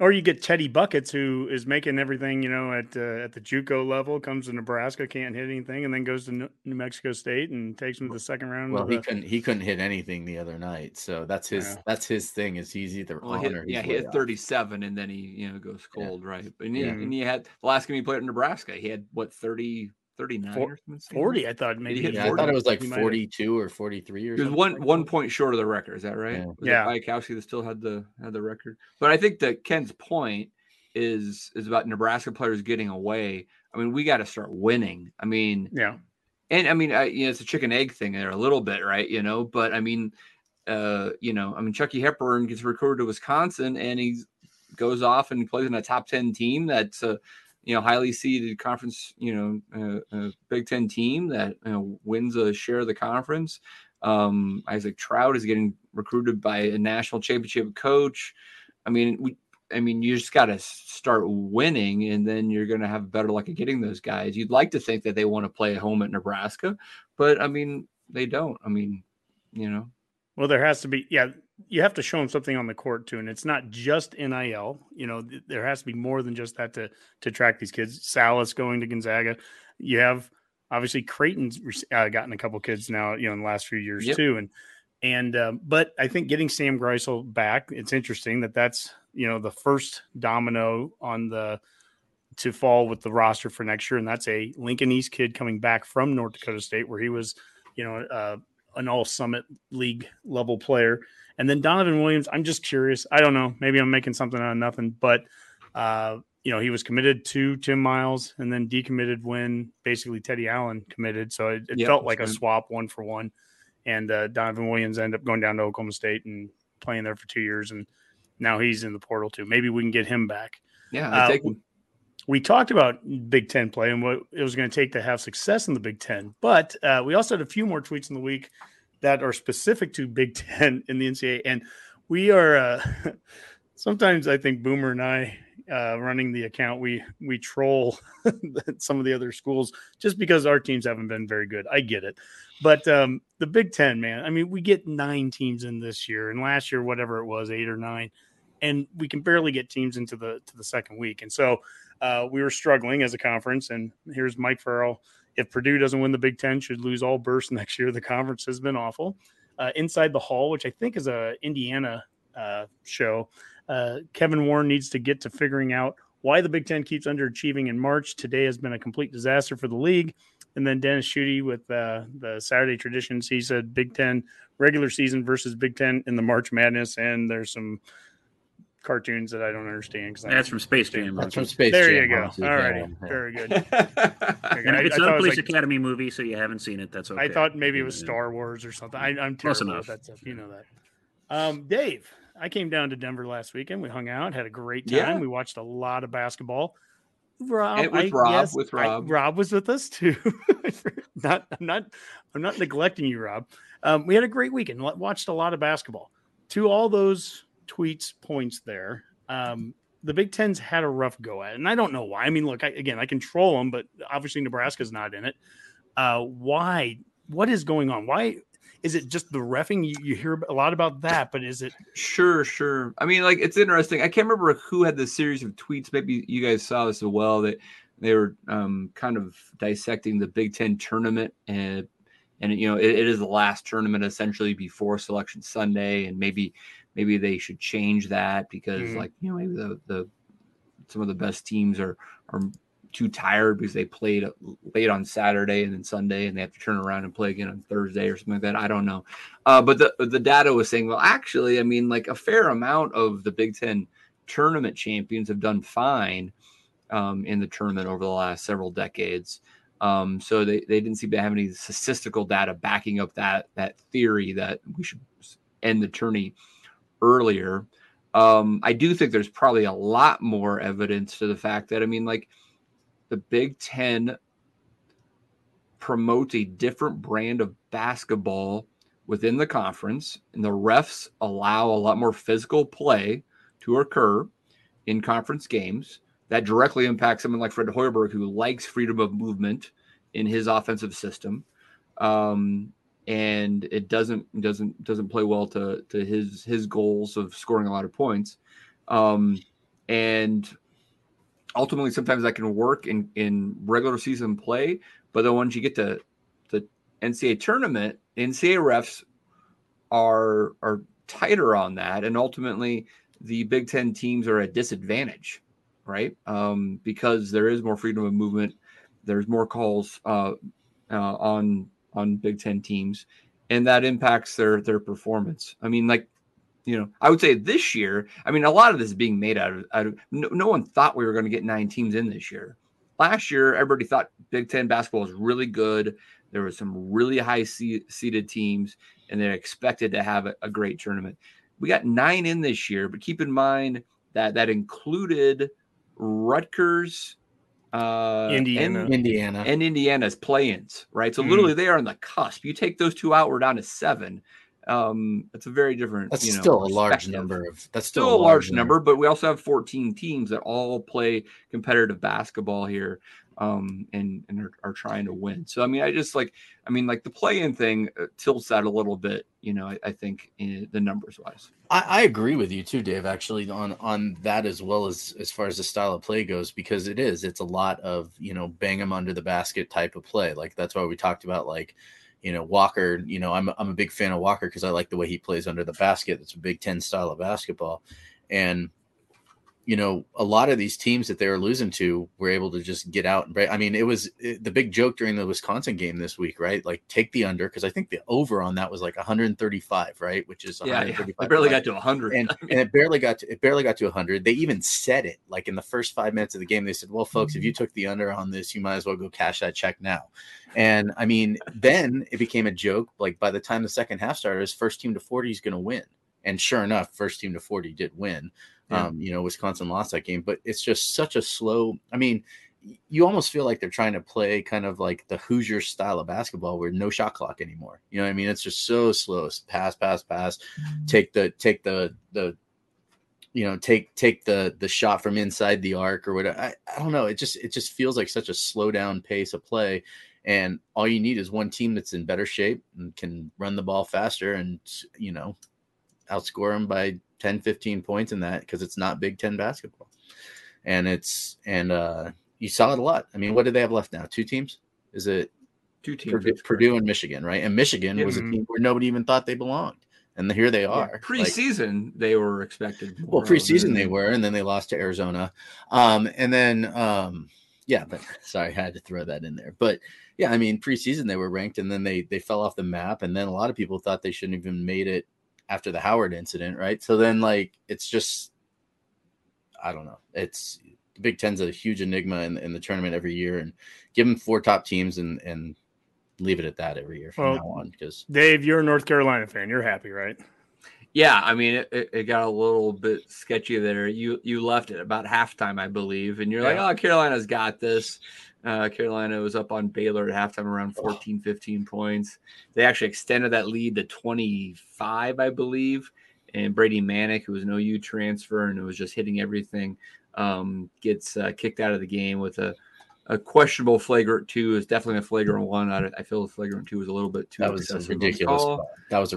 Or you get Teddy Buckets, who is making everything, you know, at the JUCO level, comes to Nebraska, can't hit anything, and then goes to New Mexico State and takes him to the second round. Well, he couldn't hit anything the other night, so that's his thing. Is he's either he hit 37, and then he, you know, goes cold, right? And he had the last game he played at Nebraska, he had what 30. 39 or 40, I thought maybe. Yeah, 40. I thought it was like 42 or 43 or something. It was one point short of the record. Is that right? Yeah. Bayakowski that still had the record. But I think that Ken's point is about Nebraska players getting away. I mean, we got to start winning. I mean, yeah. And I mean, you know, it's a chicken egg thing there a little bit, right? You know, but I mean, Chucky Hepburn gets recruited to Wisconsin and he goes off and plays in a top 10 team that's you know, highly seeded conference, you know, Big Ten team that, you know, wins a share of the conference. Isaac Trout is getting recruited by a national championship coach. I mean, you just got to start winning, and then you're going to have better luck at getting those guys. You'd like to think that they want to play at home at Nebraska, but I mean, they don't. I mean, you know. Well, there has to be, yeah. You have to show them something on the court too. And it's not just NIL, you know, there has to be more than just that to attract these kids. Salas going to Gonzaga. You have obviously Creighton's gotten a couple kids now, you know, in the last few years too. And but I think getting Sam Greisel back, it's interesting that's, you know, the first domino to fall with the roster for next year. And that's a Lincoln East kid coming back from North Dakota State, where he was, you know, an all-summit league level player. And then Donovan Williams, I'm just curious. I don't know. Maybe I'm making something out of nothing, but you know, he was committed to Tim Miles and then decommitted when basically Teddy Allen committed. So it felt like a swap 1-for-1. And Donovan Williams ended up going down to Oklahoma State and playing there for 2 years. And now he's in the portal too. Maybe we can get him back. Yeah. Take him. We talked about Big Ten play and what it was going to take to have success in the Big Ten. But we also had a few more tweets in the week that are specific to Big Ten in the NCAA. And we are sometimes I think Boomer and I running the account, we troll some of the other schools just because our teams haven't been very good. I get it. But the Big Ten, man, I mean, we get 9 teams in this year and last year, whatever it was, 8 or 9. And we can barely get teams into the second week. And so we were struggling as a conference. And here's Mike Farrell. If Purdue doesn't win the Big Ten, should lose all bursts next year. The conference has been awful. Inside the Hall, which I think is a Indiana show, Kevin Warren needs to get to figuring out why the Big Ten keeps underachieving in March. Today has been a complete disaster for the league. And then Dennis Schutte with the Saturday Traditions, he said Big Ten regular season versus Big Ten in the March Madness. And there's some cartoons that I don't understand. That's from Space Jam. That's from Space Jam. There you go. All right. Very good. And if it's not a Police Academy movie, so you haven't seen it, that's okay. I thought maybe it was Star Wars or something. I'm terrible at that stuff. You know that. Dave, I came down to Denver last weekend. We hung out, had a great time. Yeah. We watched a lot of basketball. Rob was with us too. I'm not neglecting you, Rob. We had a great weekend. Watched a lot of basketball. To all those tweets, points there, the Big Ten's had a rough go at it, and I don't know why. I mean, look, I control them, but obviously Nebraska's not in it. Why? What is going on? Why? Is it just the reffing? You hear a lot about that, but is it? Sure. I mean, like, it's interesting. I can't remember who had this series of tweets. Maybe you guys saw this as well, that they were kind of dissecting the Big Ten tournament. And you know, it is the last tournament essentially before Selection Sunday. And maybe they should change that because, like, you know, maybe the some of the best teams are too tired because they played late on Saturday and then Sunday, and they have to turn around and play again on Thursday or something like that. I don't know. But the data was saying, well, actually, I mean, like, a fair amount of the Big Ten tournament champions have done fine in the tournament over the last several decades. So they didn't seem to have any statistical data backing up that theory that we should end the tourney earlier. I do think there's probably a lot more evidence to the fact that, I mean, like, the Big Ten promotes a different brand of basketball within the conference, and the refs allow a lot more physical play to occur in conference games. That directly impacts someone like Fred Hoiberg, who likes freedom of movement in his offensive system. And it doesn't play well to his goals of scoring a lot of points. And ultimately, sometimes that can work in regular season play, but then once you get to the NCAA tournament, NCAA refs are tighter on that, and ultimately the Big Ten teams are at disadvantage, right? Because there is more freedom of movement, there's more calls on Big Ten teams, and that impacts their performance. I mean, like, you know, I would say this year, I mean, a lot of this is being made out of no one thought we were going to get 9 teams in this year. Last year, everybody thought Big Ten basketball was really good. There were some really high seeded teams, and they're expected to have a great tournament. We got 9 in this year, but keep in mind that included Rutgers, Indiana, and Indiana's play-ins, right? So literally they are on the cusp. You take those 2 out, we're down to 7. It's a very different. That's, you know, still a large number of. That's still a large number, but we also have 14 teams that all play competitive basketball here, and are trying to win. So I mean, I mean, like the play-in thing tilts that a little bit. You know, I think in the numbers wise. I agree with you too, Dave. Actually, on that as well as far as the style of play goes, because it's a lot of, you know, bang them under the basket type of play. Like, that's why we talked about, like, you know, Walker, you know, I'm a big fan of Walker because I like the way he plays under the basket. It's a Big Ten style of basketball. And, you know, a lot of these teams that they were losing to were able to just get out and break. I mean, it was the big joke during the Wisconsin game this week, right? Like, take the under, because I think the over on that was like 135, right? Which is 135. Yeah. It barely got to 100, and it barely got to 100. They even said it like in the first 5 minutes of the game. They said, "Well, folks, if you took the under on this, you might as well go cash that check now." And I mean, then it became a joke. Like by the time the second half started, his first team to 40 is going to win. And sure enough, first team to 40 did win. Yeah. You know, Wisconsin lost that game, but it's just such a slow. I mean, you almost feel like they're trying to play kind of like the Hoosier style of basketball where no shot clock anymore. You know what I mean? It's just so slow. It's pass, take the shot from inside the arc or whatever. I don't know. It just feels like such a slow down pace of play. And all you need is one team that's in better shape and can run the ball faster and, you know, outscore them by 10, 15 points in that, because it's not Big Ten basketball. And you saw it a lot. I mean, what do they have left now? Two teams? Is it two teams? Purdue and Michigan, right? And Michigan was a team where nobody even thought they belonged. And here they are. Yeah, preseason, like, they were expected. Well, preseason they were, and then they lost to Arizona. Yeah, but sorry, I had to throw that in there. But yeah, I mean, preseason they were ranked, and then they fell off the map, and then a lot of people thought they shouldn't have even made it after the Howard incident, right? So then, like, it's just, I don't know. It's the Big Ten's a huge enigma in the tournament every year, and give them four top teams and leave it at that every year from now on. Because Dave, you're a North Carolina fan, you're happy, right? Yeah, I mean, it got a little bit sketchy there. You left it about halftime, I believe, and you're like, oh, Carolina's got this. Carolina was up on Baylor at halftime around 14, 15 points. They actually extended that lead to 25, I believe, and Brady Manick, who was an OU transfer and was just hitting everything, gets kicked out of the game with a questionable flagrant two. Is definitely a flagrant one. I feel the flagrant two was a little bit too excessive. That was a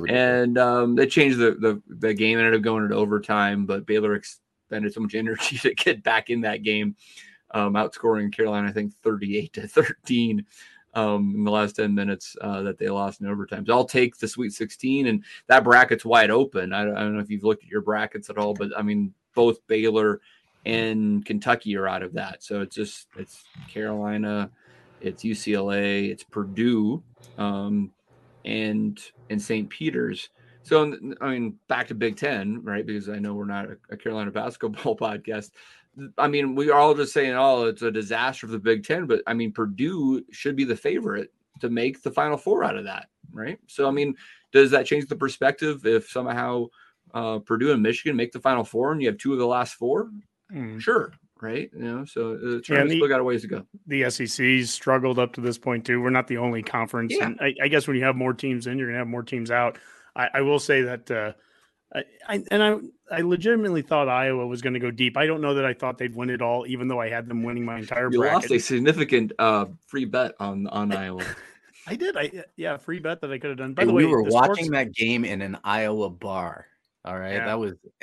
ridiculous call. And they changed the game. Ended up going into overtime, but Baylor expended so much energy to get back in that game, outscoring Carolina, I think 38-13 in the last 10 minutes that they lost in overtime. So I'll take the Sweet 16, and that bracket's wide open. I don't know if you've looked at your brackets at all, but I mean, both Baylor and Kentucky are out of that. So it's just, it's Carolina, it's UCLA, it's Purdue, and St. Peter's. So, I mean, back to Big Ten, right? Because I know we're not a Carolina basketball podcast. I mean, we are all just saying, oh, it's a disaster for the Big Ten, but I mean, Purdue should be the favorite to make the Final Four out of that. Right. So, I mean, does that change the perspective if somehow Purdue and Michigan make the Final Four and you have two of the last four? Sure, right? You know, so the tournament's still got a ways to go. The SEC struggled up to this point too. We're not the only conference, and I guess when you have more teams in, you're gonna have more teams out. I will say that, I legitimately thought Iowa was going to go deep. I don't know that I thought they'd win it all, even though I had them winning my entire bracket. You lost a significant free bet on Iowa. I did. Free bet that I could have done. By the way, we were watching that game in an Iowa bar. All right. Yeah.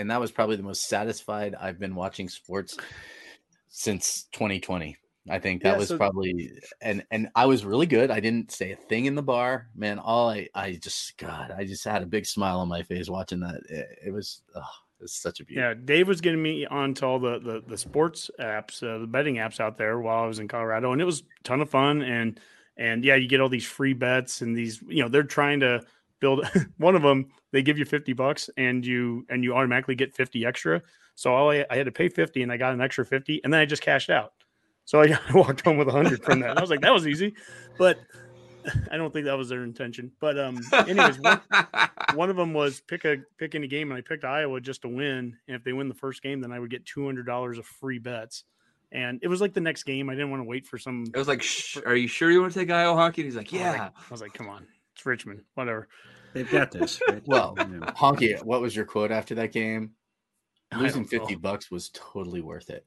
That was probably the most satisfied I've been watching sports since 2020. I think that was probably, and I was really good. I didn't say a thing in the bar, man. I just had a big smile on my face watching that. It was such a beauty. Yeah. Dave was getting me onto all the sports apps, the betting apps out there while I was in Colorado, and it was a ton of fun. And yeah, you get all these free bets and these, you know, they're trying to build one of them. They give you $50 and you automatically get 50 extra. So I had to pay 50 and I got an extra 50, and then I just cashed out. So I walked home with 100 from that. I was like, that was easy, but I don't think that was their intention. But anyways, one of them was pick any game, and I picked Iowa just to win. And if they win the first game, then I would get $200 of free bets. And it was like the next game. I didn't want to wait for some. I was like, are you sure you want to take Iowa hockey? And he's like, yeah. I was like, come on, it's Richmond, whatever. They've got this. Right? Well, Honky, what was your quote after that game? Losing $50 was totally worth it.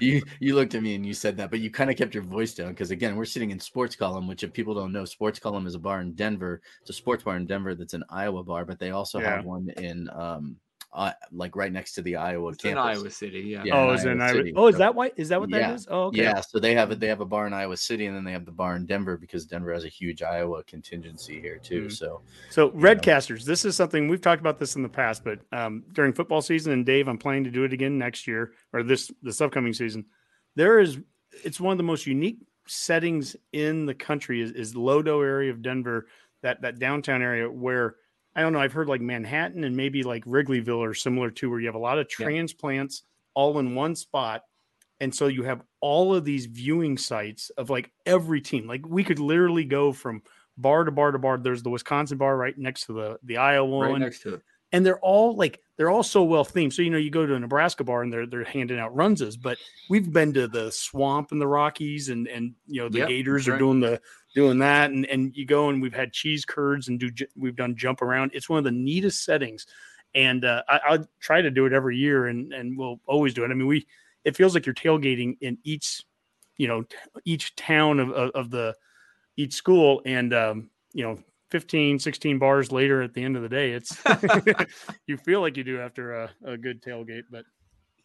You looked at me and you said that, but you kind of kept your voice down because, again, we're sitting in Sports Column, which, if people don't know, Sports Column is a bar in Denver. It's a sports bar in Denver that's an Iowa bar, but they also have one in like right next to the Iowa campus. In Iowa City, yeah. Is it in Iowa City? Oh, is that why? Is that what that is? Oh, okay. Yeah. So they have a bar in Iowa City, and then they have the bar in Denver because Denver has a huge Iowa contingency here too. Mm-hmm. So Redcasters, this is something we've talked about this in the past, but during football season, and Dave, I'm planning to do it again next year or this upcoming season. It's one of the most unique settings in the country is the Lodo area of Denver, that downtown area where. I don't know. I've heard like Manhattan and maybe like Wrigleyville are similar to where you have a lot of transplants all in one spot. And so you have all of these viewing sites of like every team. Like we could literally go from bar to bar to bar. There's the Wisconsin bar right next to the Iowa one. Right next to it. And they're all so well themed. So, you know, you go to a Nebraska bar and they're handing out Runzas, but we've been to the Swamp and the Rockies and you know, the Gators are doing that. And you go and we've had cheese curds and we've done jump around. It's one of the neatest settings. And I'll try to do it every year and we'll always do it. I mean, it feels like you're tailgating in each town of each school. And, 15, 16 bars later at the end of the day, it's you feel like you do after a good tailgate, but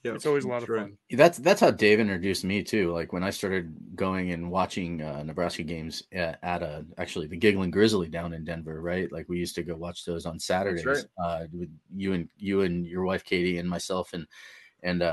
it's always a lot of fun. That's how Dave introduced me too. Like when I started going and watching Nebraska games at the Giggling Grizzly down in Denver, right? Like we used to go watch those on Saturdays with you and your wife, Katie, and myself. And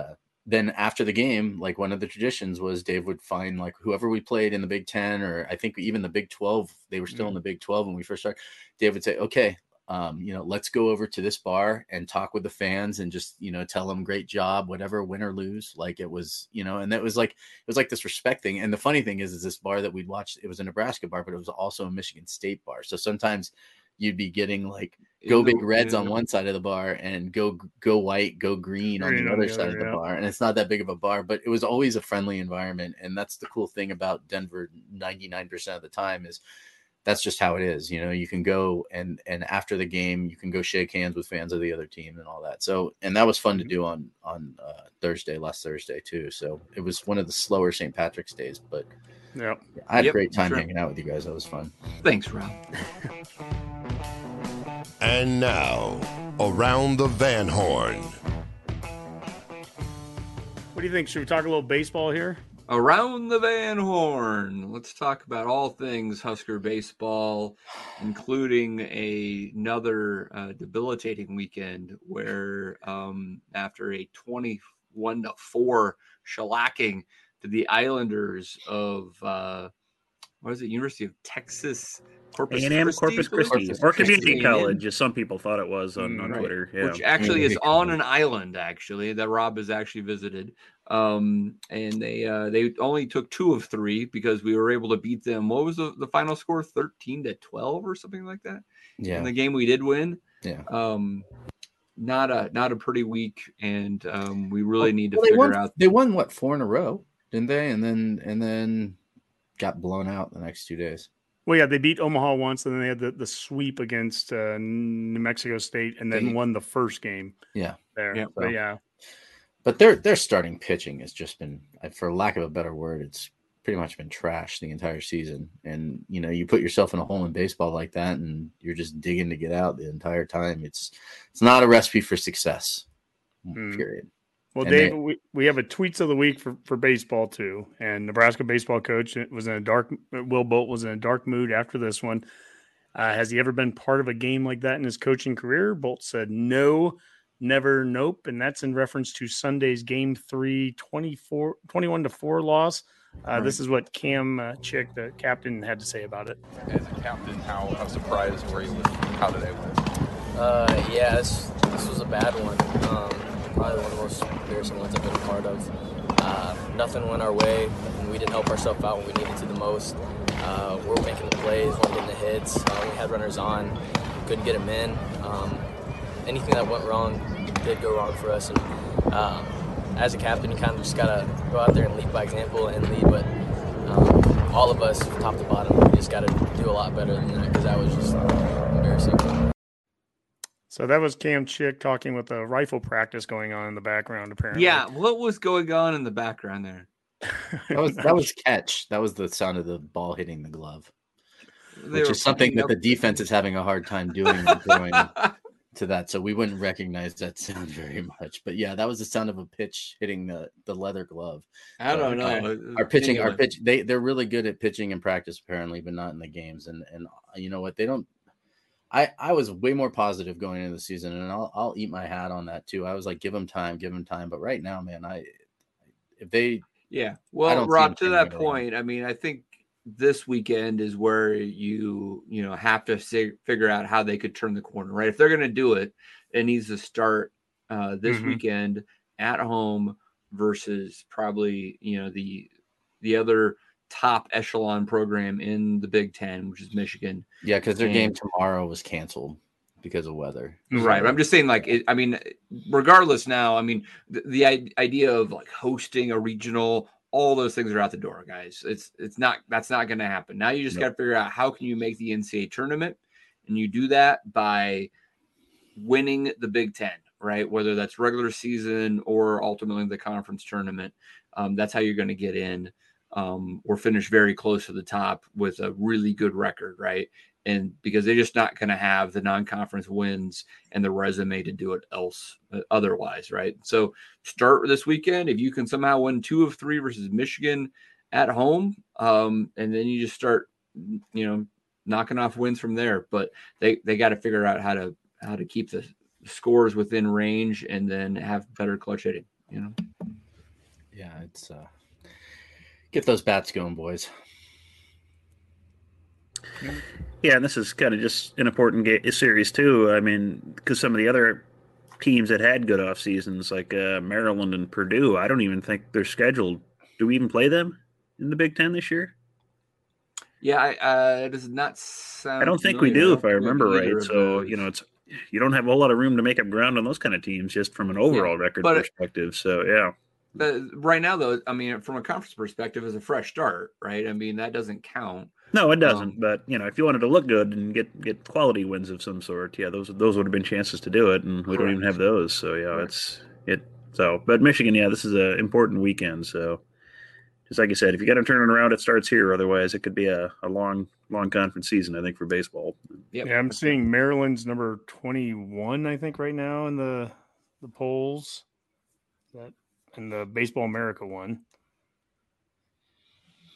then after the game, like one of the traditions was Dave would find like whoever we played in the Big Ten, or I think even the Big 12, they were still in the Big 12 when we first started. Dave would say, okay, let's go over to this bar and talk with the fans and just, tell them great job, whatever, win or lose. Like it was, and that was like, it was like this respect thing. And the funny thing is this bar that we'd watched, it was a Nebraska bar, but it was also a Michigan State bar. So sometimes you'd be getting like Go Big Reds on one side of the bar and go white, go green on the other side of the bar. And it's not that big of a bar, but it was always a friendly environment. And that's the cool thing about Denver 99% of the time is that's just how it is. You can go and after the game, you can go shake hands with fans of the other team and all that. So, and that was fun to do on last Thursday too. So it was one of the slower St. Patrick's days, but I had a great time hanging out with you guys. That was fun. Thanks, Rob. And now, Around the Van Horn. What do you think? Should we talk a little baseball here? Around the Van Horn. Let's talk about all things Husker baseball, including another debilitating weekend where after a 21-4 shellacking to the Islanders of University of Texas, Corpus Christi. Or community college, as some people thought it was on Twitter. Yeah. Which actually is on an island, actually, that Rob has actually visited. And they only took 2 of 3 because we were able to beat them. What was the final score? 13-12 or something like that? Yeah. In the game we did win. Yeah. Not a pretty week, and we really need to figure out. They won, 4 in a row, didn't they? And then got blown out the next 2 days. Well, yeah, they beat Omaha once, and then they had the sweep against New Mexico State, and then won the first game. Yeah, there. Yeah, but, their starting pitching has just been, for lack of a better word, it's pretty much been trash the entire season. And you put yourself in a hole in baseball like that, and you're just digging to get out the entire time. It's not a recipe for success. Period. Well, and Dave, we have a tweets of the week for baseball too. And Nebraska baseball coach Will Bolt was in a dark mood after this one. Has he ever been part of a game like that in his coaching career? Bolt said, no, never, nope. And that's in reference to Sunday's game 3, 21-4 loss. This is what Cam Chick, the captain, had to say about it. As a captain, how surprised were you with how did they win? This was a bad one. Probably one of the most embarrassing ones I've been a part of. Nothing went our way. We didn't help ourselves out when we needed to the most. We're making the plays, we're getting the hits. We had runners on, couldn't get them in. Anything that went wrong did go wrong for us. And as a captain, you kind of just gotta go out there and lead by example and lead. But all of us, from top to bottom, we just gotta do a lot better than that, because that was just embarrassing. So that was Cam Chick talking with a rifle practice going on in the background, apparently. Yeah, what was going on in the background there? That was catch. That was the sound of the ball hitting the glove, which is something that the defense is having a hard time doing. to that, so we wouldn't recognize that sound very much. But yeah, that was the sound of a pitch hitting the leather glove. I don't know. Our pitch. They're really good at pitching in practice apparently, but not in the games. And you know what? They don't. I was way more positive going into the season, and I'll eat my hat on that too. I was like, give them time. But right now, man, Rob, to that point, I mean, I think this weekend is where you have to figure out how they could turn the corner, right? If they're going to do it, it needs to start this weekend at home versus probably, the other top echelon program in the Big Ten, which is Michigan. Yeah, because their game tomorrow was canceled because of weather. Right. But I'm just saying, regardless now, the idea of like hosting a regional, all those things are out the door, guys. That's not going to happen. Now you just got to figure out how can you make the NCAA tournament, and you do that by winning the Big Ten, right? Whether that's regular season or ultimately the conference tournament, that's how you're going to get in or finish very close to the top with a really good record, right? And because they're just not going to have the non-conference wins and the resume to do it else otherwise, right? So start this weekend. If you can somehow win 2 of 3 versus Michigan at home, and then you just start, knocking off wins from there. But they got to figure out how to keep the scores within range and then have better clutch hitting. Yeah, it's get those bats going, boys. Yeah, and this is kind of just an important series too. I mean, because some of the other teams that had good off seasons, like Maryland and Purdue, I don't even think they're scheduled. Do we even play them in the Big Ten this year? Yeah, it does not sound. I don't think we do, if I remember right. So you don't have a whole lot of room to make up ground on those kind of teams, just from an overall record perspective. So yeah. Right now, though, from a conference perspective, it's a fresh start, right? That doesn't count. No, it doesn't. But if you wanted to look good and get quality wins of some sort, yeah, those would have been chances to do it, and we don't even have those. So yeah, it's. So, but Michigan, yeah, this is an important weekend. So, just like you said, if you got to turn it around, it starts here. Otherwise, it could be a long conference season, I think, for baseball. Yep. Yeah, I'm seeing Maryland's number 21, I think, right now in the polls. That and the Baseball America one.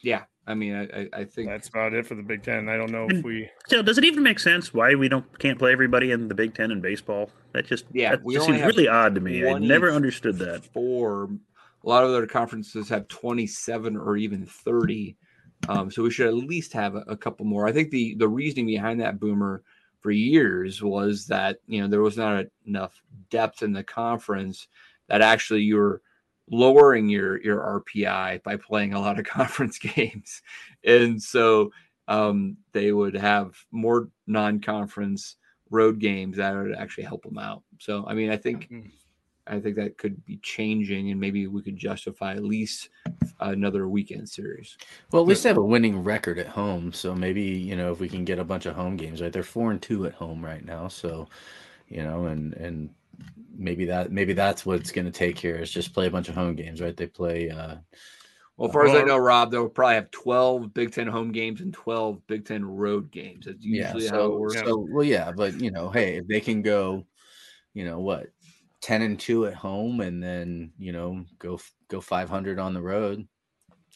Yeah. I think that's about it for the Big Ten. I don't know if we. So, does it even make sense why we can't play everybody in the Big Ten in baseball? That seems really odd to me. I never understood that. A lot of other conferences have 27 or even 30, so we should at least have a couple more. I think the reasoning behind that, Boomer, for years was that there was not enough depth in the conference that actually you're lowering your RPI by playing a lot of conference games. And so they would have more non-conference road games that would actually help them out. So, I think that could be changing, and maybe we could justify at least another weekend series. Well, at least they have a winning record at home. So maybe, if we can get a bunch of home games, right? They're 4-2 at home right now. So, and maybe that's what it's going to take here is just play a bunch of home games, right? They play. Well, as far as I know, Rob, they'll probably have 12 Big Ten home games and 12 Big Ten road games. That's usually how it works. But hey, if they can go, 10-2 at home and then go 500 on the road.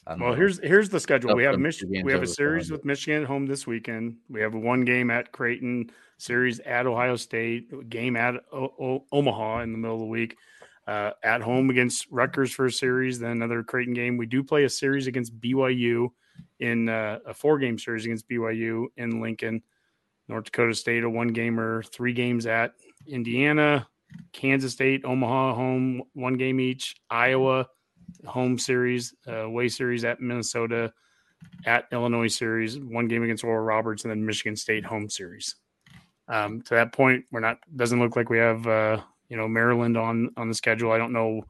I don't know. Here's the schedule. We have Michigan. We have a series with Michigan at home this weekend. We have a 1 game at Creighton, series at Ohio State, game at Omaha in the middle of the week, at home against Rutgers for a series, then another Creighton game. We do play a series against BYU in a 4-game series against BYU in Lincoln. North Dakota State, a 1-gamer, 3 games at Indiana, Kansas State, Omaha home, 1 game each, Iowa home series, away series at Minnesota, at Illinois series, 1 game against Oral Roberts, and then Michigan State home series. To that point, doesn't look like we have, Maryland on the schedule. I don't know.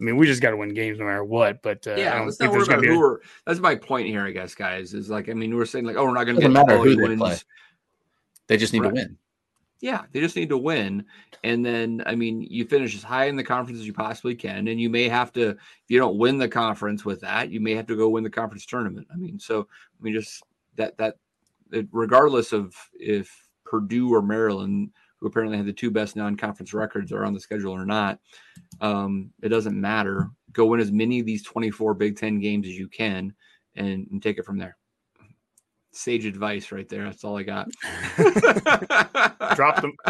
We just got to win games no matter what, but let's not worry about who we're, that's my point here, I guess, guys, is we're saying we're not going to get quality wins. They just need to win. Yeah, they just need to win. And then, you finish as high in the conference as you possibly can. And you may have to, if you don't win the conference with that, you may have to go win the conference tournament. just regardless of if Purdue or Maryland who apparently had the two best non-conference records, are on the schedule or not. It doesn't matter. Go win as many of these 24 Big Ten games as you can and take it from there. Sage advice right there. That's all I got.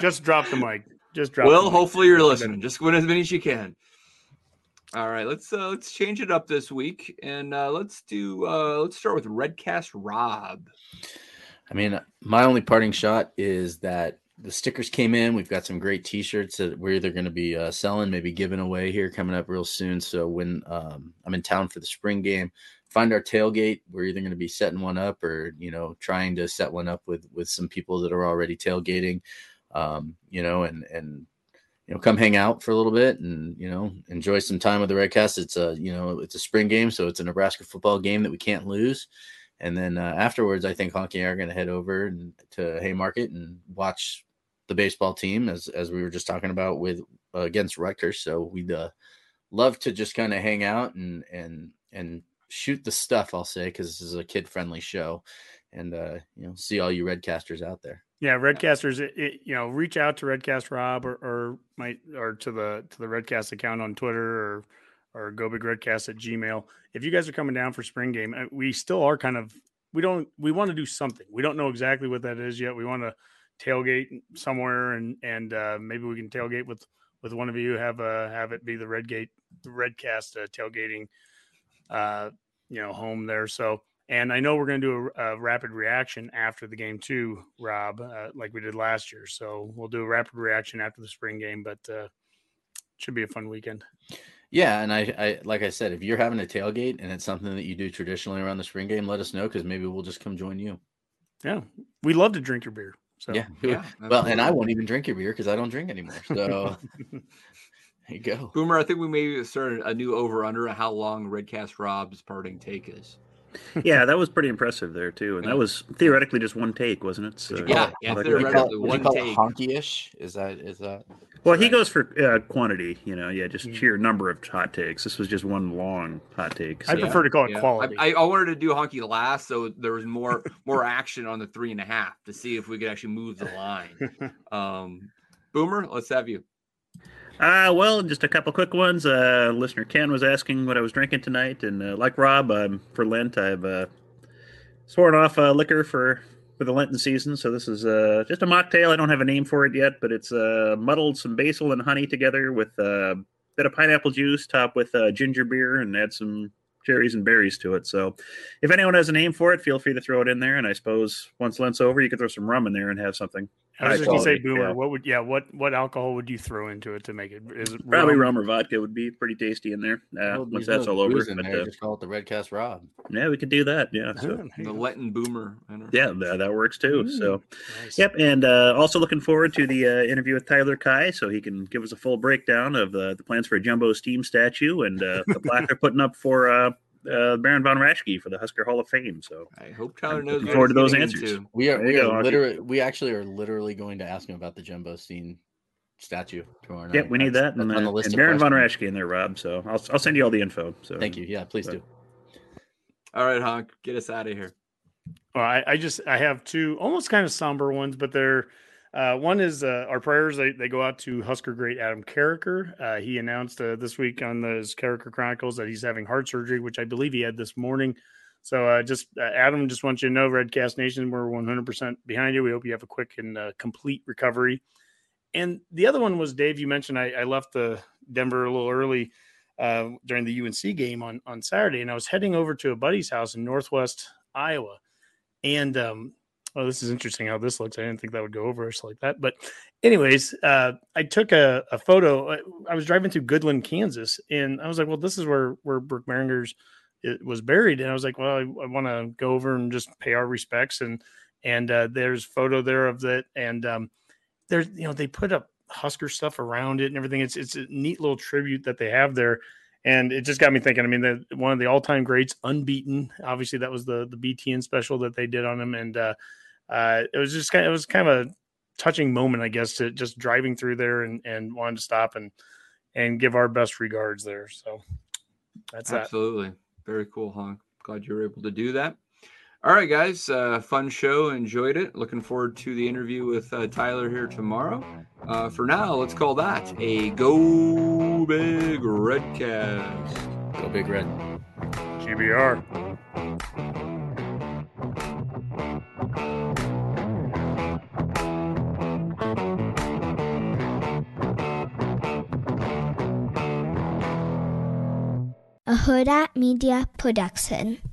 Just drop the mic. Well, hopefully you're listening. Just win as many as you can. All right, let's change it up this week, and let's start with Redcast Rob. I mean, my only parting shot is that the stickers came in. We've got some great T-shirts that we're either going to be selling, maybe giving away here coming up real soon. So when I'm in town for the spring game, find our tailgate. We're either going to be setting one up or, you know, trying to set one up with some people that are already tailgating, you know, and you know, come hang out for a little bit and, you know, enjoy some time with the Redcast. It's a, you know, it's a spring game, so it's a Nebraska football game that we can't lose. And then afterwards, I think Honky and I are going to head over to Haymarket and watch the baseball team, as we were just talking about, with against Rutgers. So we'd love to just kind of hang out and shoot the stuff, I'll say, because this is a kid-friendly show, and you know, see all you Redcasters out there. Yeah, Redcasters, you know, reach out to Redcast Rob or to the Redcast account on Twitter or Go Big Redcast at Gmail. If you guys are coming down for spring game, we still are kind of we want to do something. We don't know exactly what that is yet. We want to tailgate somewhere, and maybe we can tailgate with one of you. Have it be the Redcast tailgating, you know, home there. So. And I know we're going to do a rapid reaction after the game too, Rob, like we did last year. So we'll do a rapid reaction after the spring game, but it should be a fun weekend. Yeah, and I like I said, if you're having a tailgate and it's something that you do traditionally around the spring game, let us know, because maybe we'll just come join you. Yeah, we love to drink your beer. So yeah. Well, and I won't even drink your beer because I don't drink anymore. So there you go, Boomer. I think we may start a new over/under of how long Redcast Rob's parting take is. Yeah, that was pretty impressive there too, and that was theoretically just one take, wasn't it? So, yeah, theoretically one take. Honky-ish? Is that? Well, he goes for quantity, you know. Yeah, just sheer number of hot takes. This was just one long hot take. So. I prefer to call it quality. I wanted to do Honky last, so there was more action on the 3.5 to see if we could actually move the line. Boomer, let's have you. Well, just a couple quick ones. Listener Ken was asking what I was drinking tonight, and like Rob, for Lent, I've sworn off liquor for the Lenten season, so this is just a mocktail. I don't have a name for it yet, but it's muddled some basil and honey together with a bit of pineapple juice, topped with ginger beer, and add some cherries and berries to it. So if anyone has a name for it, feel free to throw it in there, and I suppose once Lent's over, you can throw some rum in there and have something. I was just going to say, Boomer, what alcohol would you throw into it to make it? Is it probably rum or vodka would be pretty tasty in there once that's all over. But, just call it the Redcast Rob. Yeah, we could do that. Yeah. So. The Letton Boomer. Yeah, that works too. So, nice. Yep. And also looking forward to the interview with Tyler Kai, so he can give us a full breakdown of the plans for a jumbo steam statue and the plaque they're putting up for Baron von Raschke for the Husker Hall of Fame. So I hope Tyler knows. Looking forward to those answers. Into. We actually are literally going to ask him about the Jumbo Steen statue tomorrow night. Yeah, we need that on the list. And Baron von Raschke in there, Rob. So I'll send you all the info. So thank you. Yeah, please do. All right, Honk, get us out of here. Well, I have two almost kind of somber ones, but they're one is our prayers. They go out to Husker great Adam Carricker. He announced this week on those Carricker Chronicles that he's having heart surgery, which I believe he had this morning. So Adam, just want you to know, Redcast Nation, we're 100% behind you. We hope you have a quick and complete recovery. And the other one was, Dave, you mentioned I left the Denver a little early during the UNC game on Saturday, and I was heading over to a buddy's house in Northwest Iowa. And, oh, this is interesting how this looks. I didn't think that would go over us like that. But anyways, I took a photo. I was driving through Goodland, Kansas, and I was like, well, this is where Brooke Meringer's was buried. And I was like, well, I want to go over and just pay our respects. And there's photo there of that. And there's, you know, they put up Husker stuff around it and everything. It's a neat little tribute that they have there. And it just got me thinking. I mean, one of the all-time greats, unbeaten. Obviously, that was the BTN special that they did on him, and it was just kind of a touching moment, I guess, to just driving through there and wanted to stop and give our best regards there. So that's absolutely that. Very cool, Honk. Glad you were able to do that. All right, guys, fun show. Enjoyed it. Looking forward to the interview with Tyler here tomorrow. For now, let's call that a Go Big Redcast. Go Big Red. GBR. A Herd App Media production.